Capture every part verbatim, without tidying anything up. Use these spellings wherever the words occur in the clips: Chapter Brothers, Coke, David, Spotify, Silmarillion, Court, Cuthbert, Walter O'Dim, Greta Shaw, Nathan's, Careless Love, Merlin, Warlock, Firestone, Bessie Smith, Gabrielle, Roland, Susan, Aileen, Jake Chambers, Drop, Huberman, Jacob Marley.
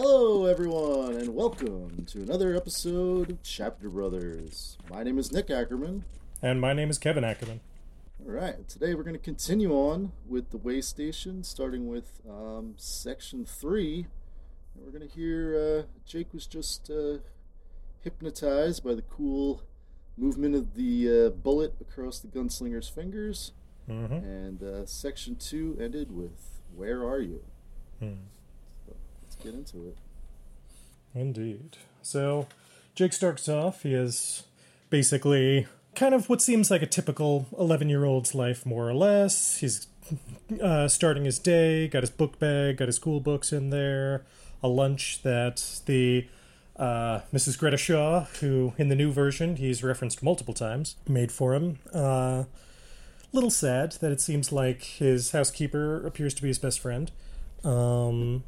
Hello, everyone, and welcome to another episode of Chapter Brothers. My name is Nick Ackerman. And my name is Kevin Ackerman. All right, today we're going to continue on with the Way Station, starting with um, Section three. And we're going to hear uh, Jake was just uh, hypnotized by the cool movement of the uh, bullet across the gunslinger's fingers. Mm-hmm. And uh, Section two ended with, Where Are You? Hmm. Get into it. Indeed. So, Jake starts off. He is basically kind of what seems like a typical eleven-year-old's life, more or less. He's uh, starting his day, got his book bag, got his school books in there, a lunch that the uh, Missus Greta Shaw, who in the new version he's referenced multiple times, made for him. Uh, little sad that it seems like his housekeeper appears to be his best friend. Um...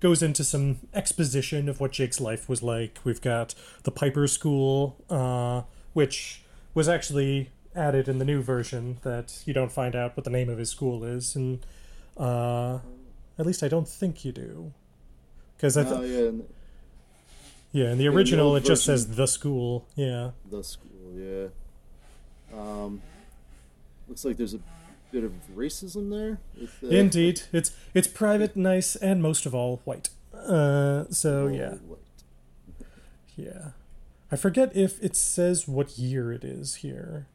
Goes into some exposition of what Jake's life was like. We've got the Piper School, uh, which was actually added in the new version that you don't find out what the name of his school is, and uh, at least I don't think you do. Because I th- oh, yeah, in the, yeah, in the original in the it just version, says the school. Yeah, the school. Yeah. Um, looks like there's a bit of racism there with, uh, indeed it's it's private, nice, and most of all white, uh so yeah white. yeah I forget if it says what year it is here,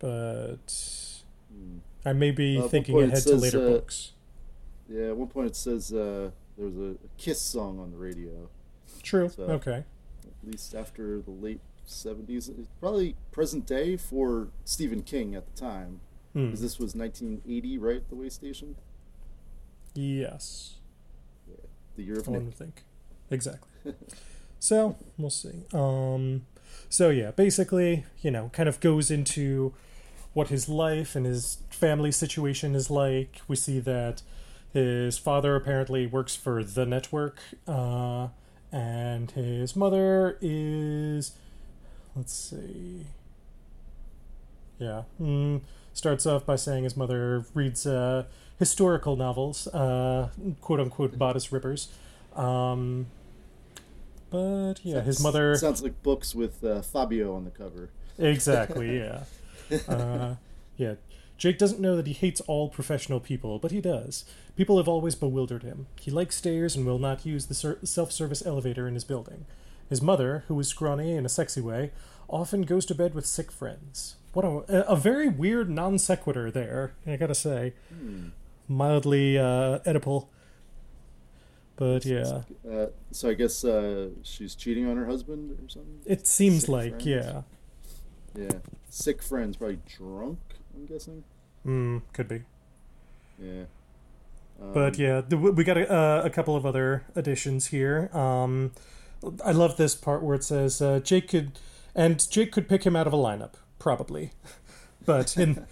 but mm. I may be uh, thinking ahead says, to later uh, books. Yeah, at one point it says uh there was a, a Kiss song on the radio. True. So, okay, at least after the late seventies, probably present day for Stephen King at the time. Because this was nineteen eighty, right? The Way Station? Yes. Yeah, the year of Nick. I want to think. Exactly. So, we'll see. Um, so, yeah, basically, you know, kind of goes into what his life and his family situation is like. We see that his father apparently works for The Network, uh, and his mother is, let's see, yeah, mm, starts off by saying his mother reads uh, historical novels, uh, quote-unquote bodice rippers. Um, but, yeah, sounds, his mother... Sounds like books with uh, Fabio on the cover. Exactly, yeah. uh, yeah. Jake doesn't know that he hates all professional people, but he does. People have always bewildered him. He likes stairs and will not use the ser- self-service elevator in his building. His mother, who is scrawny in a sexy way, often goes to bed with sick friends. What a, a very weird non sequitur there, I gotta say. Hmm. Mildly uh, Oedipal. But yeah. Uh, so I guess uh, she's cheating on her husband or something? It seems sick like, friends. yeah. Yeah. Sick friends, probably drunk, I'm guessing. Hmm, could be. Yeah. Um, but yeah, we got a, uh, a couple of other additions here. Um, I love this part where it says uh, Jake could, and Jake could pick him out of a lineup. Probably. But in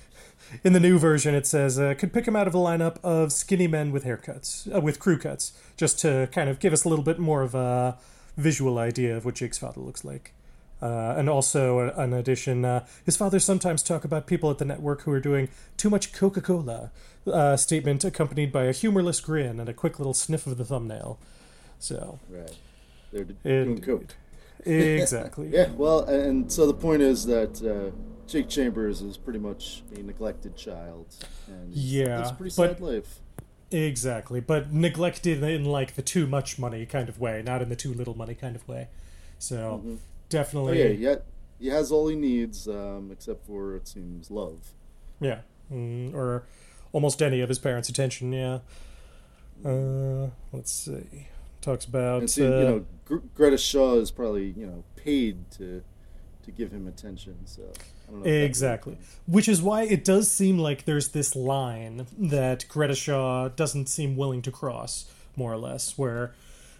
in the new version, it says, uh, could pick him out of a lineup of skinny men with haircuts, uh, with crew cuts, just to kind of give us a little bit more of a visual idea of what Jake's father looks like. Uh, and also, uh, an addition, uh, his father sometimes talk about people at the network who are doing too much Coca-Cola, uh, statement accompanied by a humorless grin and a quick little sniff of the thumbnail. So. Right. They're doing Coke. Exactly. Yeah, well, and so the point is that uh, Jake Chambers is pretty much a neglected child. And yeah. It's a pretty sad life. Exactly, but neglected in like the too much money kind of way, not in the too little money kind of way. So, mm-hmm. definitely... Oh, yeah, yet he has all he needs, um, except for, it seems, love. Yeah, mm, or almost any of his parents' attention, yeah. Uh, let's see... Talks about and so, uh, you know Gre- Greta Shaw is probably you know paid to to give him attention, so I don't know exactly. Which is why it does seem like there's this line that Greta Shaw doesn't seem willing to cross, more or less, where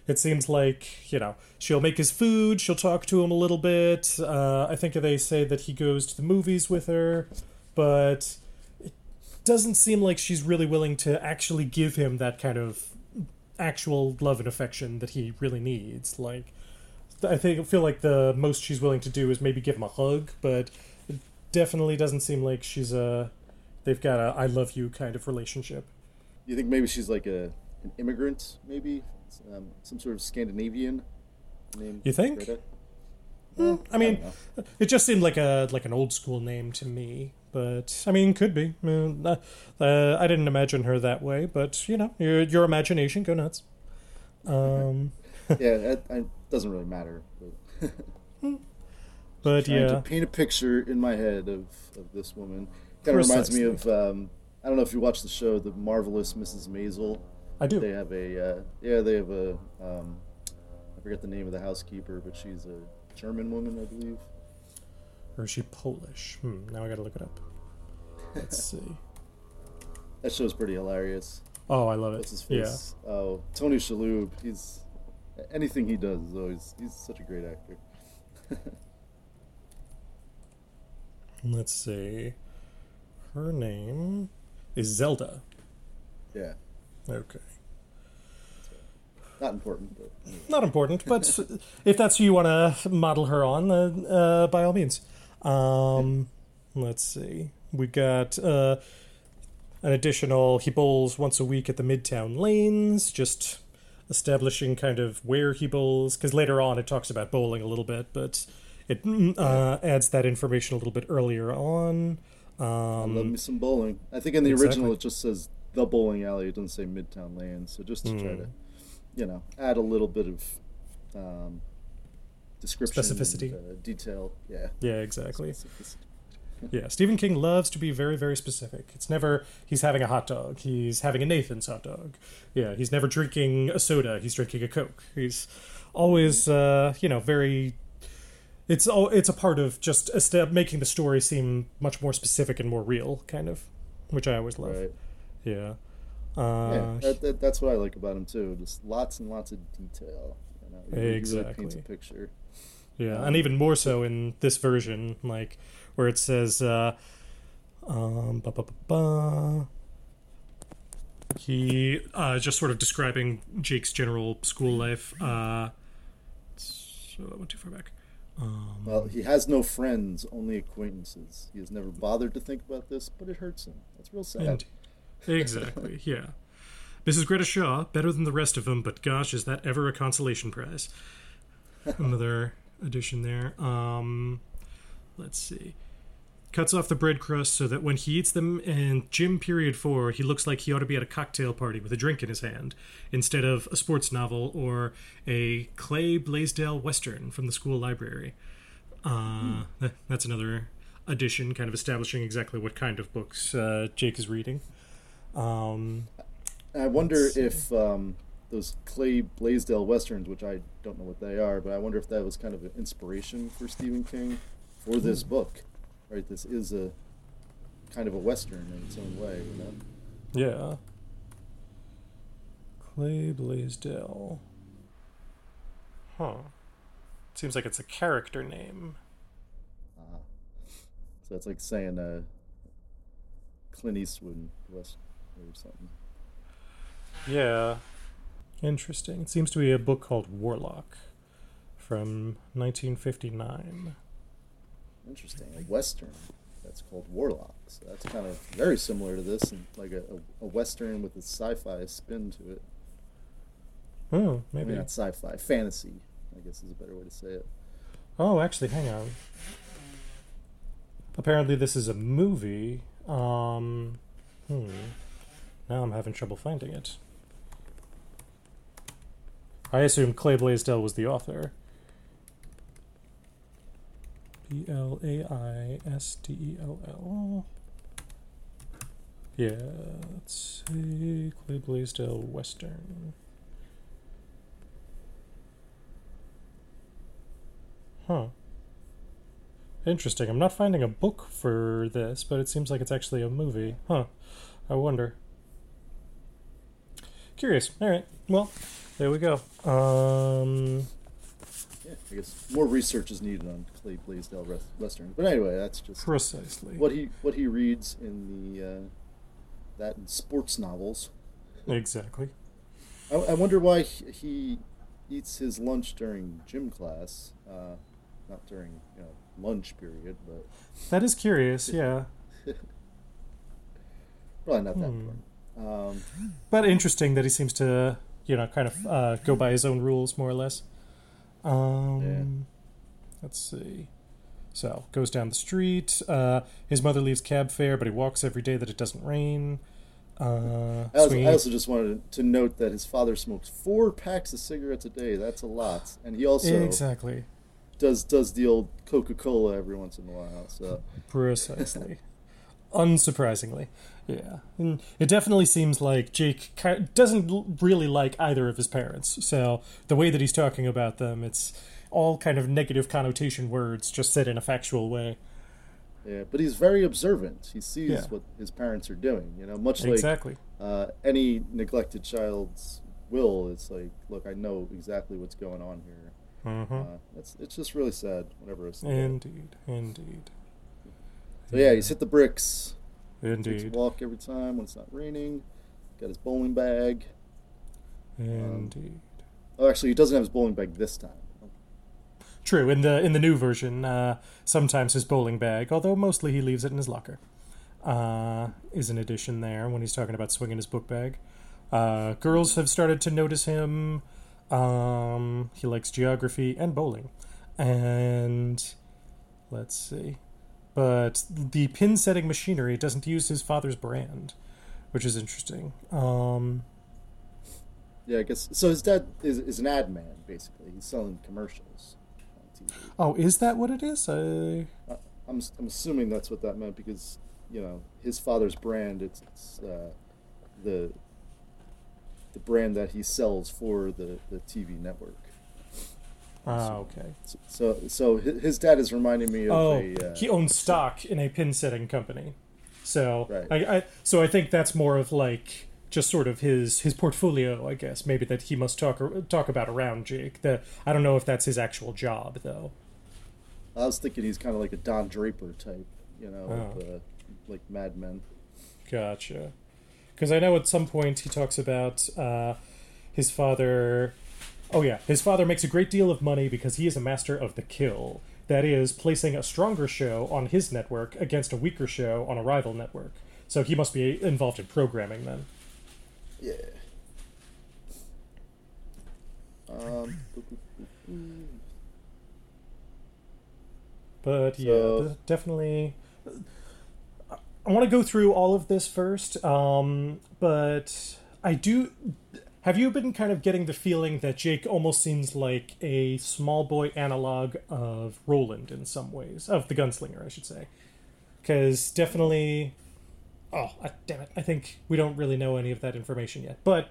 it seems like you know she'll make his food, she'll talk to him a little bit. Uh, I think they say that he goes to the movies with her, but it doesn't seem like she's really willing to actually give him that kind of actual love and affection that he really needs. Like, I think feel like the most she's willing to do is maybe give him a hug, but it definitely doesn't seem like she's a they've got a I love you kind of relationship. You think maybe she's like a an immigrant, maybe um, some sort of Scandinavian name. You think? Greta. Mm, I mean, I it just seemed like a like an old school name to me. But I mean, could be. I, mean, uh, uh, I didn't imagine her that way, but you know, your your imagination, go nuts. Um, yeah, it doesn't really matter. But, but yeah, to paint a picture in my head of, of this woman kind of reminds me of. Um, I don't know if you watch the show, The Marvelous Missus Maisel. I do. They have a uh, yeah, they have a um, I forget the name of the housekeeper, but she's a German woman, I believe. Or is she Polish? Hmm, now I gotta look it up. Let's see. That show's pretty hilarious. Oh, I love it. What's his face? Yeah. Oh, Tony Shalhoub. He's anything he does is always he's such a great actor. Let's see. Her name is Zelda. Yeah. Okay. Not important, but... Not important, but if that's who you want to model her on, then uh, by all means. Um, let's see. We got uh, an additional... He bowls once a week at the Midtown Lanes, just establishing kind of where he bowls, because later on it talks about bowling a little bit, but it uh, adds that information a little bit earlier on. Um, I love me some bowling. I think in the exactly. original it just says the bowling alley. It doesn't say Midtown Lanes, so just to mm. try to... You know, add a little bit of um, description, specificity, and, uh, detail. Yeah, yeah, exactly. Yeah, Stephen King loves to be very, very specific. It's never he's having a hot dog. He's having a Nathan's hot dog. Yeah, he's never drinking a soda. He's drinking a Coke. He's always, uh, you know, very. It's all. It's a part of just a step making the story seem much more specific and more real, kind of, which I always love. Right. Yeah. Uh, yeah, that, that, that's what I like about him too. Just lots and lots of detail. You know? Exactly. Really paints a picture. Yeah, um, and even more so in this version, like where it says, uh, um, bah, bah, bah, bah. He uh, just sort of describing Jake's general school life. Uh, so that went too far back. Um, well, he has no friends, only acquaintances. He has never bothered to think about this, but it hurts him. That's real sad. And, exactly, yeah. Missus Greta Shaw, better than the rest of them, but gosh, is that ever a consolation prize. Another addition there. Um, let's see. Cuts off the bread crust so that when he eats them in gym period four, he looks like he ought to be at a cocktail party with a drink in his hand instead of a sports novel or a Clay Blaisdell Western from the school library. Uh, mm. That's another addition, kind of establishing exactly what kind of books uh, Jake is reading. Um, I wonder if um, those Clay Blaisdell Westerns, which I don't know what they are, but I wonder if that was kind of an inspiration for Stephen King for this book, right? This is a kind of a Western in its own way, you know? Yeah. Clay Blaisdell. Huh. Seems like it's a character name. Ah. So it's like saying uh, Clint Eastwood Western. Or something. Yeah. Interesting. It seems to be a book called Warlock from nineteen fifty-nine. Interesting. A Western that's called Warlock. So that's kind of very similar to this, and like a, a Western with a sci-fi spin to it. Oh, maybe. I mean, not sci-fi. Fantasy, I guess is a better way to say it. Oh, actually, hang on. Apparently this is a movie. Um, hmm. Now I'm having trouble finding it. I assume Clay Blaisdell was the author. B L A I S D E L L. Yeah, let's see. Clay Blaisdell Western. Huh. Interesting. I'm not finding a book for this, but it seems like it's actually a movie. Huh. I wonder. Curious. All right. Well, there we go. Um, yeah, I guess more research is needed on Clay Blaisdell Western. But anyway, that's just precisely what he what he reads in the uh, that in sports novels. Exactly. I, I wonder why he eats his lunch during gym class, uh, not during you know, lunch period. But that is curious. Yeah. Probably not that hmm. important. Um, but interesting that he seems to you know, kind of uh, go by his own rules, more or less. Um, yeah. Let's see. So, goes down the street. Uh, his mother leaves cab fare, but he walks every day that it doesn't rain. Uh, I, also, I also just wanted to note that his father smokes four packs of cigarettes a day. That's a lot. And he also exactly does does the old Coca-Cola every once in a while. So precisely. Unsurprisingly. Yeah. And it definitely seems like Jake doesn't really like either of his parents. So the way that he's talking about them, it's all kind of negative connotation words just said in a factual way. Yeah, but he's very observant. He sees yeah. what his parents are doing, you know, much like exactly. uh, any neglected child's will. It's like, look, I know exactly what's going on here. Mm-hmm. Uh, it's, it's just really sad, whatever it's Indeed, about. indeed. So, yeah, he's hit the bricks. Indeed. He walk every time when it's not raining. Got his bowling bag. Indeed. Um, oh, actually, he doesn't have his bowling bag this time. True, in the in the new version, uh, sometimes his bowling bag, although mostly he leaves it in his locker, uh, is an addition there when he's talking about swinging his book bag. Uh, girls have started to notice him. Um, he likes geography and bowling. And let's see. But the pin-setting machinery doesn't use his father's brand, which is interesting. Um, yeah, I guess. So his dad is, is an ad man, basically. He's selling commercials. Oh, is that what it is? I... Uh, I'm I'm assuming that's what that meant because, you know, his father's brand, it's, it's uh, the the brand that he sells for the, the T V network. Ah, so, okay. So, so so his dad is reminding me of oh, a... Uh, he owns stock in a pin-setting company. So, right. I, I, so I think that's more of like... just sort of his, his portfolio, I guess, maybe that he must talk talk about around Jake. The, I don't know if that's his actual job, though. I was thinking he's kind of like a Don Draper type, you know, oh. with, uh, like Mad Men. Gotcha. Because I know at some point he talks about uh, his father... Oh, yeah. His father makes a great deal of money because he is a master of the kill. That is, placing a stronger show on his network against a weaker show on a rival network. So he must be involved in programming then. Yeah. Um, but yeah, so, definitely. I want to go through all of this first, um, but I do. Have you been kind of getting the feeling that Jake almost seems like a small boy analog of Roland in some ways, of the gunslinger, I should say? Because definitely. Oh, damn it. I think we don't really know any of that information yet. But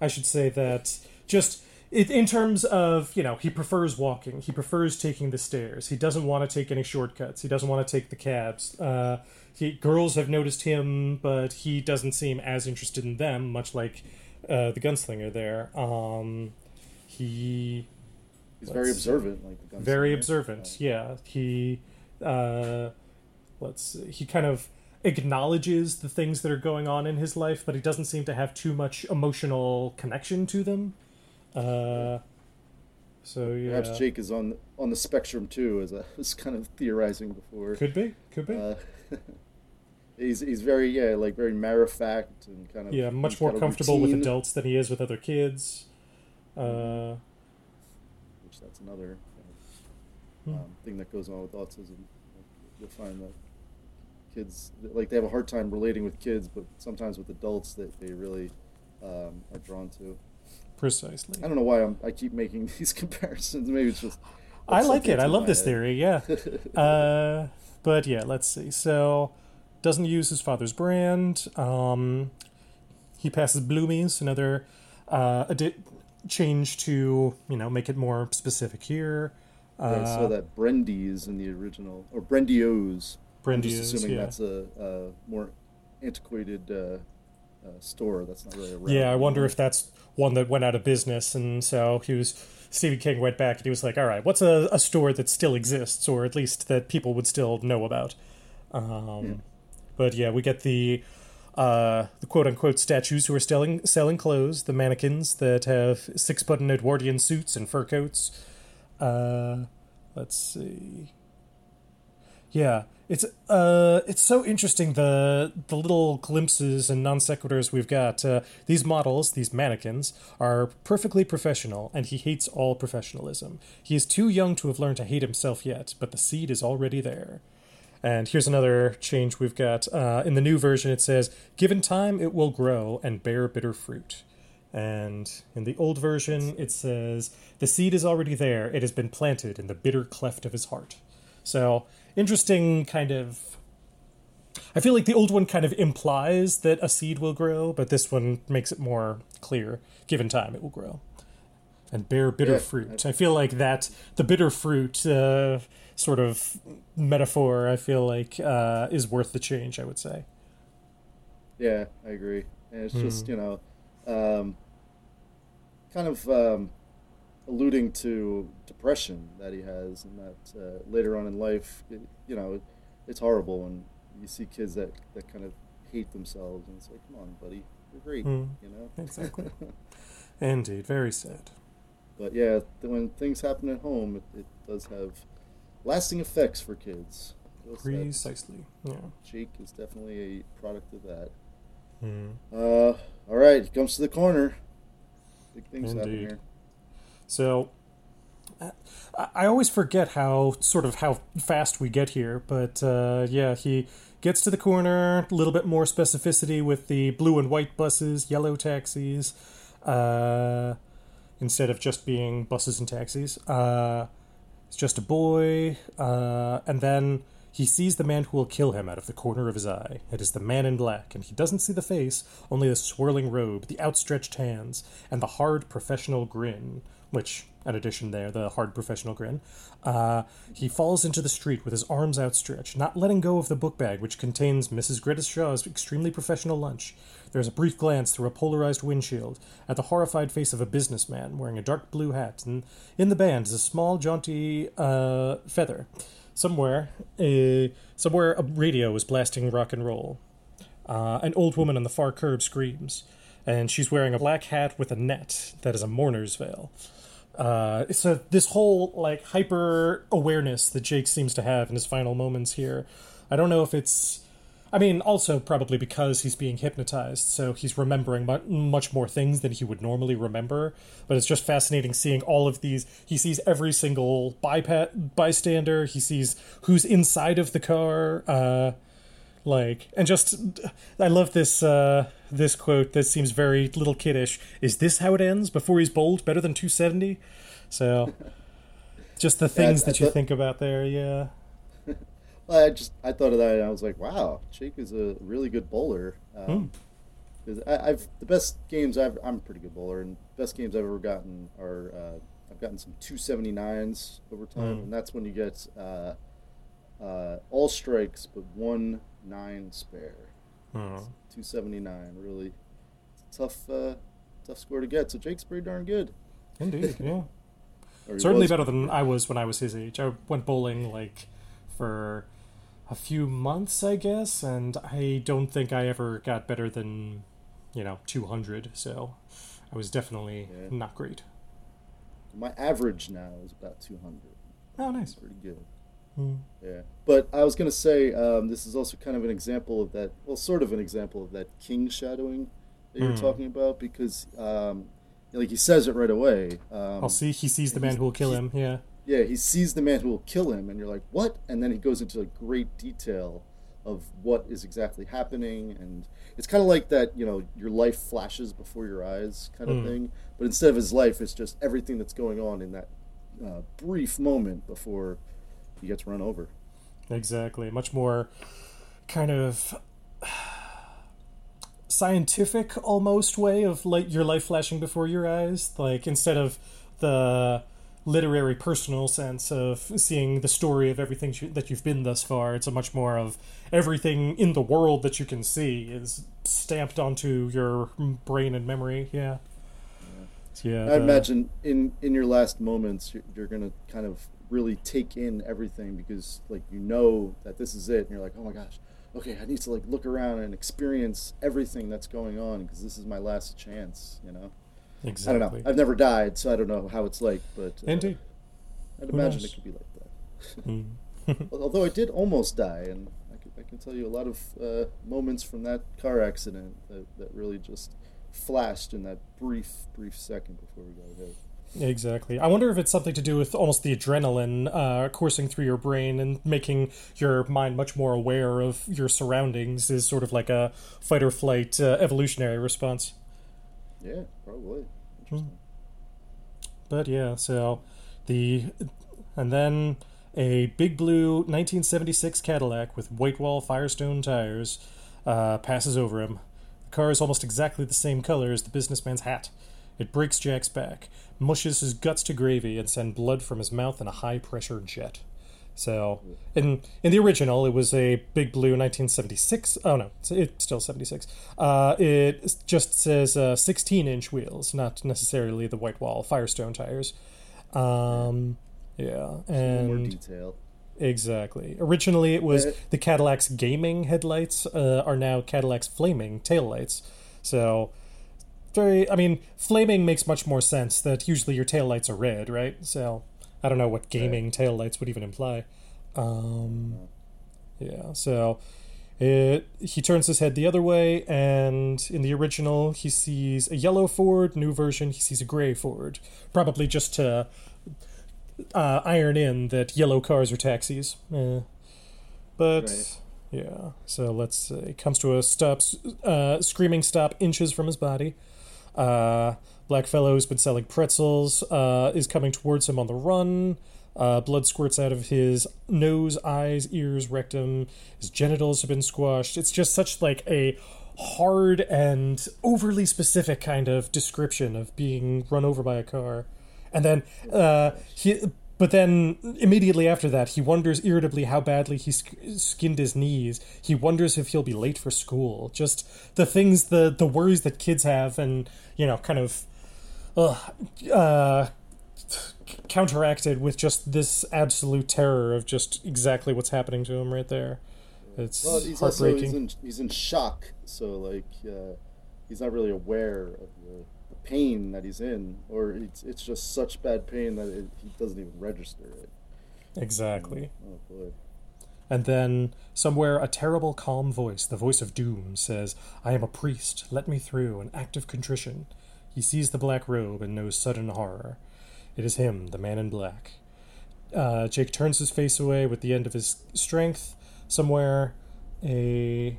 I should say that just in terms of, you know, he prefers walking. He prefers taking the stairs. He doesn't want to take any shortcuts. He doesn't want to take the cabs. Uh, he, girls have noticed him, but he doesn't seem as interested in them, much like uh, the gunslinger there. Um, he He's very observant. See, like the gunslinger. Very observant, yeah. He, uh, let's see, he kind of... acknowledges the things that are going on in his life, but he doesn't seem to have too much emotional connection to them. Uh, so yeah, perhaps Jake is on on the spectrum too, as I was kind of theorizing before. Could be, could be. Uh, he's he's very yeah, like very matter of fact and kind of yeah, much more comfortable with adults than he is with other kids. Uh, Which that's another kind of, um, hmm. thing that goes on with autism. You'll find that. Kids, like they have a hard time relating with kids, but sometimes with adults that they really um, are drawn to. Precisely. I don't know why I'm, I keep making these comparisons. Maybe it's just. I like it. I love this head. theory. Yeah. uh, but yeah, let's see. So, doesn't use his father's brand. Um, he passes bloomies. Another uh, adi- change to you know make it more specific here. Uh, yeah, I saw that Brendies in the original or Brendios. I'm just assuming yeah. that's a, a more antiquated uh, uh, store. That's not really around. Yeah, I wonder if that's one that went out of business, and so he was Stephen King went back and he was like, "All right, what's a, a store that still exists, or at least that people would still know about?" Um, yeah. But yeah, we get the uh, the quote unquote statues who are selling selling clothes, the mannequins that have six button Edwardian suits and fur coats. Uh, let's see. Yeah. It's uh, it's so interesting, the the little glimpses and non sequiturs we've got. Uh, these models, these mannequins, are perfectly professional, and he hates all professionalism. He is too young to have learned to hate himself yet, but the seed is already there. And here's another change we've got. Uh, in the new version, it says, given time, it will grow and bear bitter fruit. And in the old version, it says, the seed is already there. It has been planted in the bitter cleft of his heart. So, interesting kind of... I feel like the old one kind of implies that a seed will grow, but this one makes it more clear. Given time, it will grow. And bear bitter yeah. fruit. I feel like that, the bitter fruit uh, sort of metaphor, I feel like, uh, is worth the change, I would say. Yeah, I agree. And it's mm. just, you know... Um, kind of um, alluding to depression that he has, and that uh, later on in life, it, you know, it, it's horrible when you see kids that, that kind of hate themselves, and it's like, come on, buddy, you're great, mm, you know? Exactly. Indeed, very sad. But yeah, when things happen at home, it, it does have lasting effects for kids. Precisely, yeah. Jake is definitely a product of that. Mm. Uh, all right, comes to the corner. Big things happen here. So, I, I always forget how sort of how fast we get here, but uh, yeah, he gets to the corner. A little bit more specificity with the blue and white buses, yellow taxis, uh, instead of just being buses and taxis. Uh, it's just a boy, uh, and then. He sees the man who will kill him out of the corner of his eye. It is the man in black, and he doesn't see the face, only the swirling robe, the outstretched hands, and the hard professional grin, which, an addition there, the hard professional grin. Uh, he falls into the street with his arms outstretched, not letting go of the book bag, which contains Missus Greta Shaw's extremely professional lunch. There is a brief glance through a polarized windshield at the horrified face of a businessman wearing a dark blue hat, and in the band is a small, jaunty uh, feather. Somewhere, uh, somewhere a radio is blasting rock and roll. Uh, an old woman on the far curb screams, and she's wearing a black hat with a net that is a mourner's veil. Uh, so this whole, like, hyper-awareness that Jake seems to have in his final moments here, I don't know if it's... I mean, also probably because he's being hypnotized, so he's remembering much more things than he would normally remember. But it's just fascinating seeing all of these. He sees every single bypa- bystander. He sees who's inside of the car. Uh, like, and just, I love this uh, this quote that seems very little kiddish. Is this how it ends? Before he's bowled, better than two seventy? So, just the things yeah, I, that I you thought... think about there, yeah. Well, I just I thought of that, and I was like, "Wow, Jake is a really good bowler." Um, mm. I, I've the best games I've I'm a pretty good bowler, and the best games I've ever gotten are uh, I've gotten some two seventy-nines over time, mm. and that's when you get uh, uh, all strikes but one nine spare. Mm. two seventy-nine, really it's a tough uh, tough score to get. So Jake's pretty darn good. Indeed, yeah. Certainly was. Better than I was when I was his age. I went bowling like for a few months, I guess, and I don't think I ever got better than, you know, two hundred, so I was definitely yeah. not great. My average now is about two hundred. Oh, nice. That's pretty good. Mm. Yeah. But I was going to say, um, this is also kind of an example of that, well, sort of an example of that king shadowing that you were mm. talking about, because, um, like, he says it right away. Um, I'll see, he sees the man who will kill him, yeah. Yeah, he sees the man who will kill him, and you're like, what? And then he goes into like, great detail of what is exactly happening, and it's kind of like that, you know, your life flashes before your eyes kind of mm. thing, but instead of his life, it's just everything that's going on in that uh, brief moment before he gets run over. Exactly. Much more kind of scientific, almost, way of like your life flashing before your eyes. Like, instead of the... literary personal sense of seeing the story of everything that you've been thus far, it's a much more of everything in the world that you can see is stamped onto your brain and memory. Yeah, yeah. yeah I uh, imagine in in your last moments you're, you're gonna kind of really take in everything, because like, you know that this is it, and you're like, oh my gosh, okay, I need to like look around and experience everything that's going on, because this is my last chance, you know. Exactly. I don't know. I've never died, so I don't know how it's like, but uh, indeed, I'd imagine it could be like that. mm. Although I did almost die, and I can, I can tell you a lot of uh, moments from that car accident that, that really just flashed in that brief, brief second before we got hit. Exactly. I wonder if it's something to do with almost the adrenaline uh, coursing through your brain and making your mind much more aware of your surroundings is sort of like a fight or flight uh, evolutionary response. Yeah, probably. Interesting. Mm. But yeah, so the... And then a big blue nineteen seventy-six Cadillac with white wall Firestone tires uh, passes over him. The car is almost exactly the same color as the businessman's hat. It breaks Jack's back, mushes his guts to gravy, and sends blood from his mouth in a high-pressure jet. So, in in the original, it was a big blue nineteen seventy-six. Oh, no, it's, it's still seventy-six. Uh, it just says uh, sixteen-inch wheels, not necessarily the white wall Firestone tires. Um, yeah, and... More detail. Exactly. Originally, it was the Cadillac's gaming headlights uh, are now Cadillac's flaming taillights. So... Very, I mean, flaming makes much more sense. That usually your taillights are red, right? So, I don't know what gaming right. taillights would even imply. Um, yeah, so it, he turns his head the other way, and in the original, he sees a yellow Ford. New version, he sees a gray Ford. Probably just to uh, iron in that yellow cars are taxis. Eh. But... Right. Yeah, so let's see. It comes to a stop, uh, screaming stop inches from his body. Uh, black fellow who's been selling pretzels uh, is coming towards him on the run. Uh, blood squirts out of his nose, eyes, ears, rectum. His genitals have been squashed. It's just such like a hard and overly specific kind of description of being run over by a car. And then uh, he... But then, immediately after that, he wonders irritably how badly he sk- skinned his knees. He wonders if he'll be late for school. Just the things, the, the worries that kids have and, you know, kind of ugh, uh, counteracted with just this absolute terror of just exactly what's happening to him right there. It's well, he's heartbreaking. Also, he's, in, he's in shock, so, like, uh, he's not really aware of the... pain that he's in, or it's it's just such bad pain that it, he doesn't even register it. Exactly. Oh, boy. And then somewhere a terrible calm voice, the voice of doom, says, "I am a priest, let me through," an act of contrition. He sees the black robe and knows sudden horror. It is him, the man in black. Uh, Jake turns his face away with the end of his strength. Somewhere a...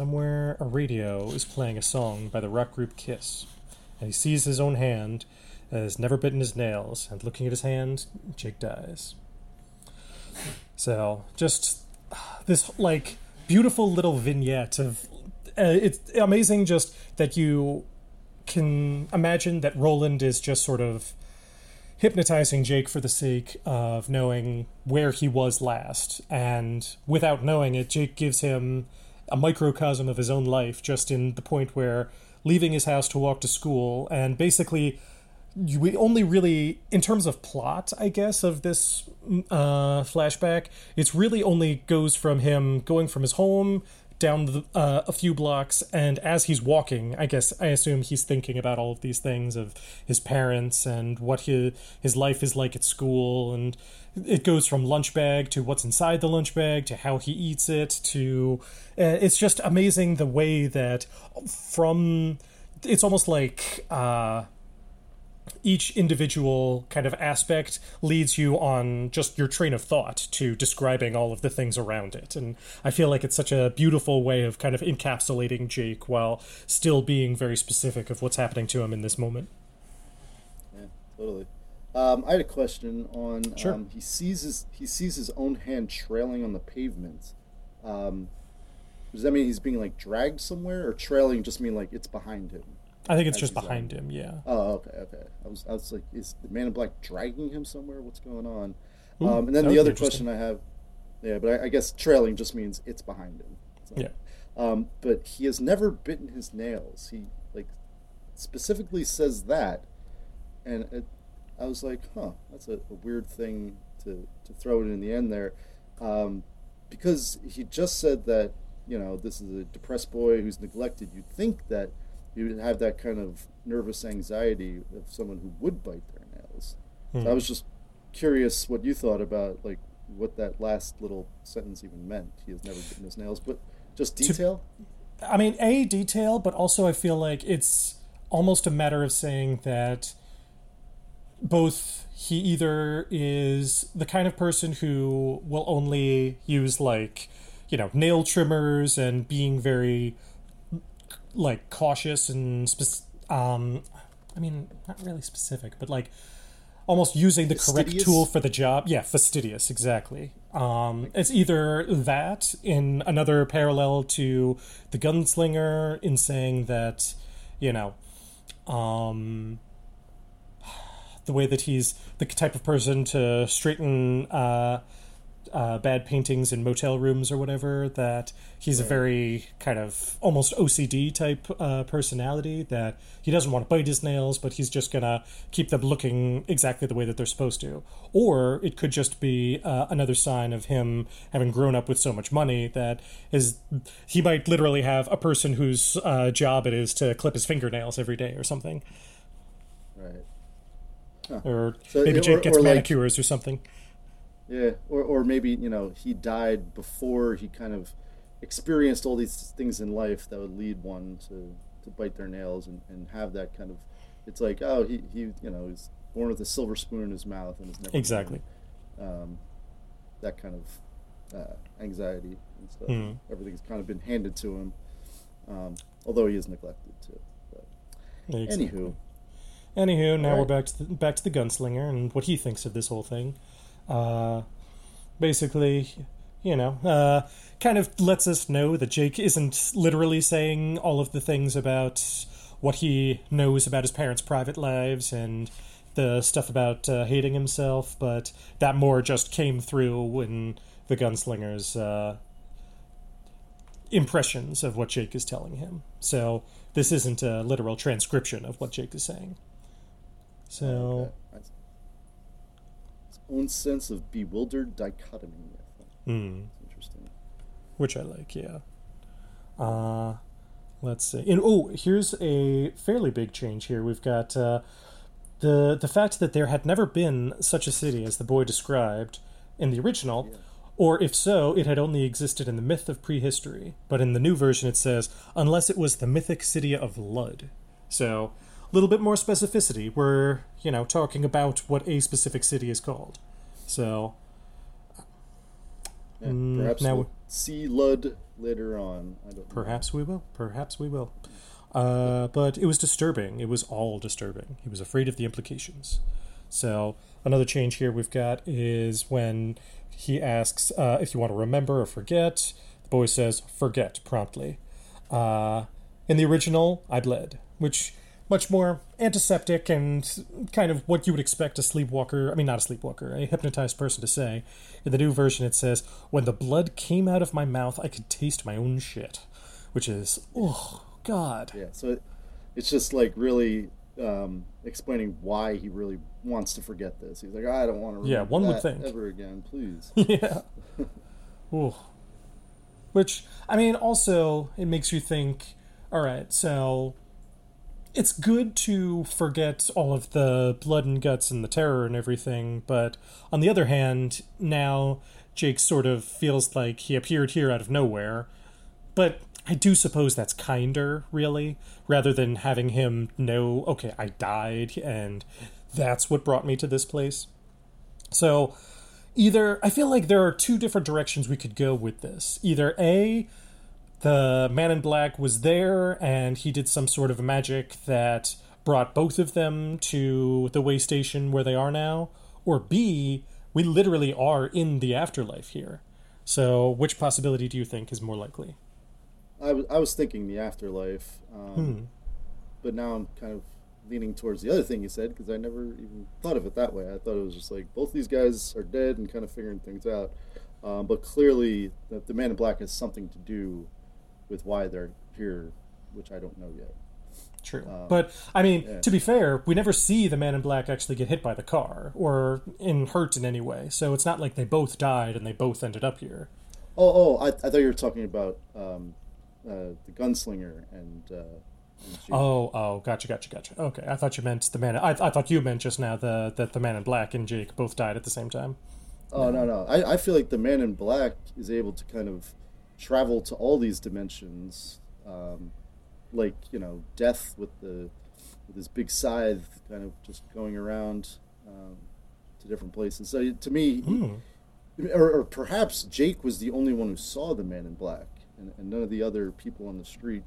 Somewhere, a radio is playing a song by the rock group Kiss, and he sees his own hand that has never bitten his nails, and looking at his hand, Jake dies. So, just this, like, beautiful little vignette of... Uh, it's amazing just that you can imagine that Roland is just sort of hypnotizing Jake for the sake of knowing where he was last, and without knowing it, Jake gives him... a microcosm of his own life, just in the point where leaving his house to walk to school, and basically we only really, in terms of plot, I guess, of this uh, flashback, it's really only goes from him going from his home down the, uh, a few blocks, and as he's walking, I guess, I assume he's thinking about all of these things of his parents and what his, his life is like at school, and it goes from lunch bag to what's inside the lunch bag to how he eats it to... Uh, it's just amazing the way that from... It's almost like... Uh, each individual kind of aspect leads you on just your train of thought to describing all of the things around it. And I feel like it's such a beautiful way of kind of encapsulating Jake while still being very specific of what's happening to him in this moment. Yeah, totally. Um, I had a question on... Sure. Um, he, sees his, he sees his own hand trailing on the pavement. Um, does that mean he's being, like, dragged somewhere? Or trailing just mean, like, it's behind him? I think it's just behind him, yeah. Oh, okay, okay. I was, I was like, is the man in black dragging him somewhere? What's going on? Ooh, um, and then the other question I have, yeah, but I, I guess trailing just means it's behind him. So. Yeah. Um, but he has never bitten his nails. He, like, specifically says that, and it, I was like, huh, that's a, a weird thing to, to throw in in the end there, um, because he just said that, you know, this is a depressed boy who's neglected. You'd think that you would have that kind of nervous anxiety of someone who would bite their nails. Hmm. So I was just curious what you thought about, like, what that last little sentence even meant. He has never bitten his nails, but just detail? To, I mean, A, detail, but also I feel like it's almost a matter of saying that both he either is the kind of person who will only use, like, you know, nail trimmers and being very, like, cautious and, spec- um, I mean, not really specific, but, like, almost using the fastidious. correct tool for the job. Yeah, fastidious, exactly. Um, it's either that, in another parallel to the gunslinger, in saying that, you know, um, the way that he's the type of person to straighten uh, uh, bad paintings in motel rooms or whatever, that he's right. a very kind of almost O C D type uh, personality, that he doesn't want to bite his nails, but he's just going to keep them looking exactly the way that they're supposed to. Or it could just be uh, another sign of him having grown up with so much money that his, he might literally have a person whose uh, job it is to clip his fingernails every day or something. Right. Huh. Or so, maybe Jake or, gets or manicures like, or something. Yeah, or or maybe, you know, he died before he kind of experienced all these things in life that would lead one to, to bite their nails and, and have that kind of... It's like, oh, he, he you know, he's born with a silver spoon in his mouth and is never... Exactly. Been, um, that kind of uh, anxiety and stuff. Mm. Everything's kind of been handed to him, um, although he is neglected, too. But. Exactly. Anywho... Anywho, now right. we're back to the, back to the gunslinger and what he thinks of this whole thing. Uh, basically, you know, uh, kind of lets us know that Jake isn't literally saying all of the things about what he knows about his parents' private lives and the stuff about uh, hating himself, but that more just came through when the gunslinger's uh, impressions of what Jake is telling him. So this isn't a literal transcription of what Jake is saying. So, okay. Its own sense of bewildered dichotomy, I think. Mm. That's interesting. Which I like, yeah. Uh, let's see. And, oh, here's a fairly big change here. We've got uh, the the fact that there had never been such a city as the boy described in the original, yeah. Or if so, it had only existed in the myth of prehistory. But in the new version, it says, unless it was the mythic city of Lud. So... a little bit more specificity. We're, you know, talking about what a specific city is called. So, yeah, mm, perhaps now we'll see Lud later on. I don't perhaps know. we will. Perhaps we will. Uh, but it was disturbing. It was all disturbing. He was afraid of the implications. So another change here we've got is when he asks uh, if you want to remember or forget. The boy says, forget, promptly. Uh, in the original, I bled, which... much more antiseptic and kind of what you would expect a sleepwalker, I mean, not a sleepwalker, a hypnotized person to say. In the new version, it says, when the blood came out of my mouth, I could taste my own shit, which is, oh, God. Yeah, so it, it's just like really um, explaining why he really wants to forget this. He's like, I don't want to remember yeah, one that would think. ever again, please. Yeah. Ooh. Which, I mean, also, it makes you think, all right, so... it's good to forget all of the blood and guts and the terror and everything, but on the other hand, now Jake sort of feels like he appeared here out of nowhere. But I do suppose that's kinder, really, rather than having him know, okay, I died, and that's what brought me to this place. So either, I feel like there are two different directions we could go with this. Either A... the man in black was there, and he did some sort of magic that brought both of them to the way station where they are now. Or B, we literally are in the afterlife here. So which possibility do you think is more likely? I, w- I was thinking the afterlife, um, hmm. but now I'm kind of leaning towards the other thing you said, because I never even thought of it that way. I thought it was just like both these guys are dead and kind of figuring things out. Um, but clearly the, the man in black has something to do with why they're here, which I don't know yet. True. Um, but, I mean, yeah. to be fair, we never see the man in black actually get hit by the car or in hurt in any way. So it's not like they both died and they both ended up here. Oh, oh I, I thought you were talking about um, uh, the gunslinger and... Uh, and oh, oh, gotcha, gotcha, gotcha. Okay, I thought you meant the man... I, I thought you meant just now the, that the man in black and Jake both died at the same time. Oh, no, no. no. I, I feel like the Man in Black is able to kind of travel to all these dimensions. Um, like, you know, Death with the with his big scythe kind of just going around um, to different places. So to me, mm. or, or perhaps Jake was the only one who saw the Man in Black, and, and none of the other people on the street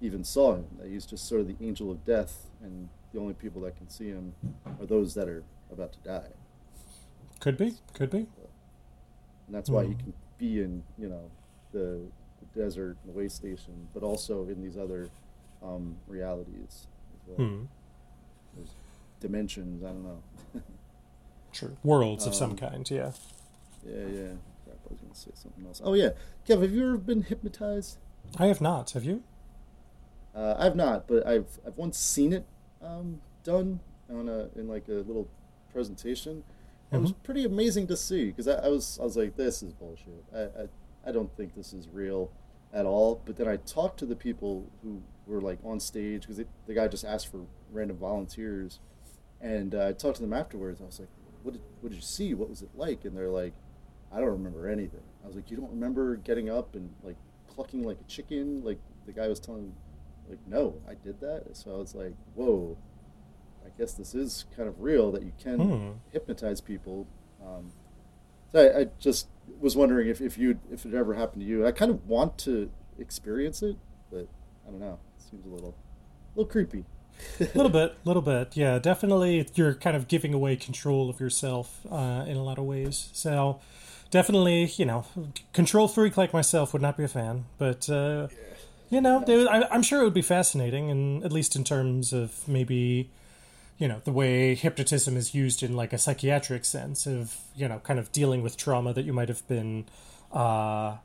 even saw him. He's just sort of the angel of death, and the only people that can see him are those that are about to die. Could be, could be. And that's why mm. he can be in, you know, the, the desert and the way station, but also in these other um, realities as well. Mm. There's dimensions, I don't know. True. Worlds um, of some kind, yeah. Yeah, yeah. Crap, I was going to say something else. Oh, yeah. Kev, have you ever been hypnotized? I have not. Have you? Uh, I've not, but I've I've once seen it um, done on a in like a little presentation. It mm-hmm. was pretty amazing to see, because I, I was I was like, this is bullshit. I, I I don't think this is real at all. But then I talked to the people who were like on stage, because the guy just asked for random volunteers, and uh, I talked to them afterwards. I was like, what did what did you see? What was it like? And they're like, I don't remember anything. I was like, you don't remember getting up and like clucking like a chicken? Like the guy was telling me, like, no, I did that. So I was like, whoa. I guess this is kind of real, that you can hmm. hypnotize people. Um, so I, I just was wondering if, if you if it ever happened to you. I kind of want to experience it, but I don't know. It seems a little, little creepy. A little bit, little bit. Yeah, definitely. You're kind of giving away control of yourself uh, in a lot of ways. So definitely, you know, control freak like myself would not be a fan, but uh, yeah. you know, no. would, I, I'm sure it would be fascinating, and at least in terms of maybe, you know, the way hypnotism is used in like a psychiatric sense of, you know, kind of dealing with trauma that you might have been uh,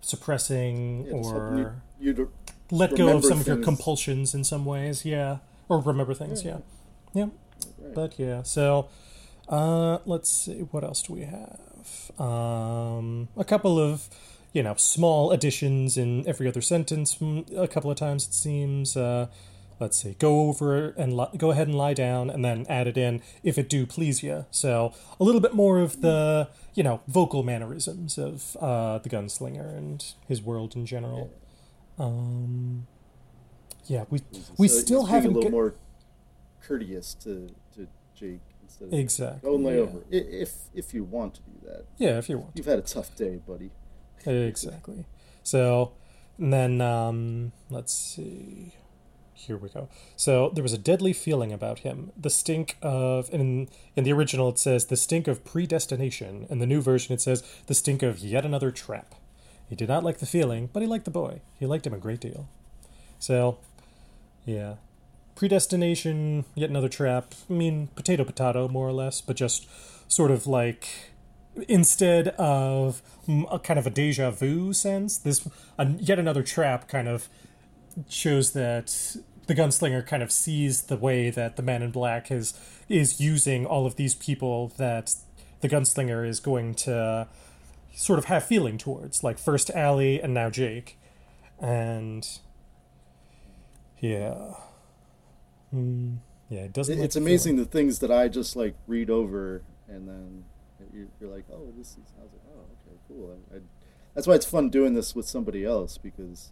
suppressing, yeah, or you, you let go of some things. Of your compulsions in some ways. Yeah. Or remember things. Yeah. Yeah. yeah. Right. But yeah. So uh, let's see. What else do we have? Um, a couple of, you know, small additions in every other sentence a couple of times, it seems. Uh, Let's see, go over and li- go ahead and lie down, and then add it in, if it do please you. So a little bit more of the, you know, vocal mannerisms of uh, the gunslinger and his world in general. Yeah, um, yeah we we so still haven't a little g- more courteous to, to Jake instead of exactly go and lay yeah. over if if you want to do that. Yeah, if you want. You've to. Had a tough day, buddy. Exactly. So and then um, let's see. Here we go. So there was a deadly feeling about him. The stink of, in in the original it says, the stink of predestination. In the new version it says, the stink of yet another trap. He did not like the feeling, but he liked the boy. He liked him a great deal. So, yeah. Predestination, yet another trap. I mean, potato potato, more or less, but just sort of like, instead of a kind of a deja vu sense, this a, yet another trap kind of shows that the gunslinger kind of sees the way that the Man in Black is is using all of these people that the gunslinger is going to sort of have feeling towards, like first Allie and now Jake. And yeah mm, yeah it doesn't it, like it's amazing feeling. The things that I just like read over, and then you're like, oh, this is, I was like, oh, okay, cool. I, I, that's why it's fun doing this with somebody else, because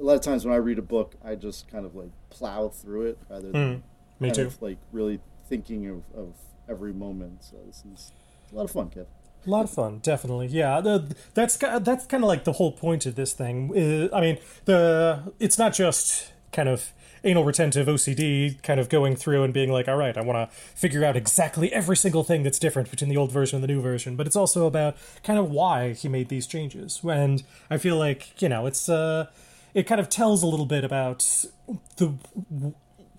a lot of times when I read a book, I just kind of like plow through it rather than mm, me too. Of like really thinking of, of every moment. So this is a lot of fun, Kev. A lot of fun, definitely. Yeah, the, that's that's kind of like the whole point of this thing. I mean, the it's not just kind of anal retentive O C D kind of going through and being like, all right, I want to figure out exactly every single thing that's different between the old version and the new version. But it's also about kind of why he made these changes. And I feel like, you know, it's... Uh, It kind of tells a little bit about the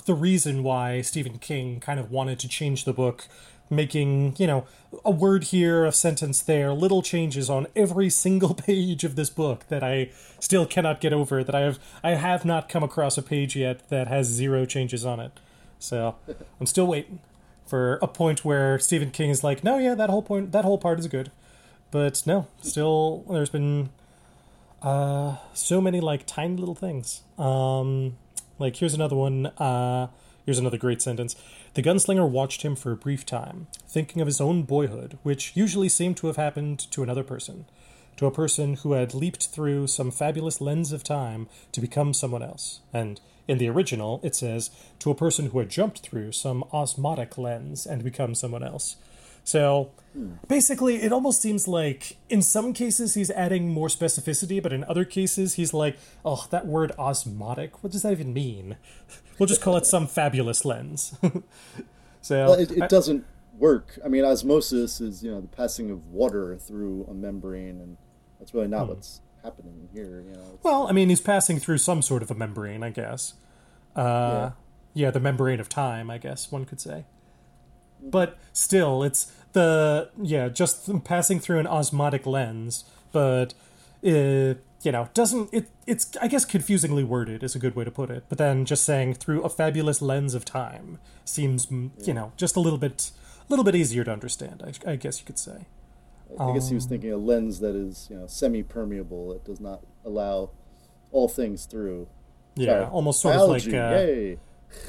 the reason why Stephen King kind of wanted to change the book, making, you know, a word here, a sentence there, little changes on every single page of this book that I still cannot get over, that I have I have not come across a page yet that has zero changes on it. So I'm still waiting for a point where Stephen King is like, no, yeah, that whole point, that whole part is good. But no, still, there's been... Uh, so many like tiny little things. Um, like here's another one. Uh, Here's another great sentence. The gunslinger watched him for a brief time, thinking of his own boyhood, which usually seemed to have happened to another person, to a person who had leaped through some fabulous lens of time to become someone else. And in the original, it says, to a person who had jumped through some osmotic lens and become someone else. So basically, it almost seems like in some cases he's adding more specificity, but in other cases he's like, oh, that word osmotic, what does that even mean? We'll just call it some fabulous lens. So well, it, it I, doesn't work. I mean, osmosis is, you know, the passing of water through a membrane, and that's really not hmm. what's happening here. You know, well, I mean, he's passing through some sort of a membrane, I guess. Uh, yeah. yeah, the membrane of time, I guess one could say. But still, it's the, yeah, just passing through an osmotic lens, but, it, you know, doesn't, it? it's, I guess, confusingly worded is a good way to put it. But then just saying through a fabulous lens of time seems, yeah. you know, just a little bit, a little bit easier to understand, I, I guess you could say. I guess um, he was thinking a lens that is, you know, semi-permeable. It does not allow all things through. Yeah, Sorry. almost sort Biology, of like... Uh, yay.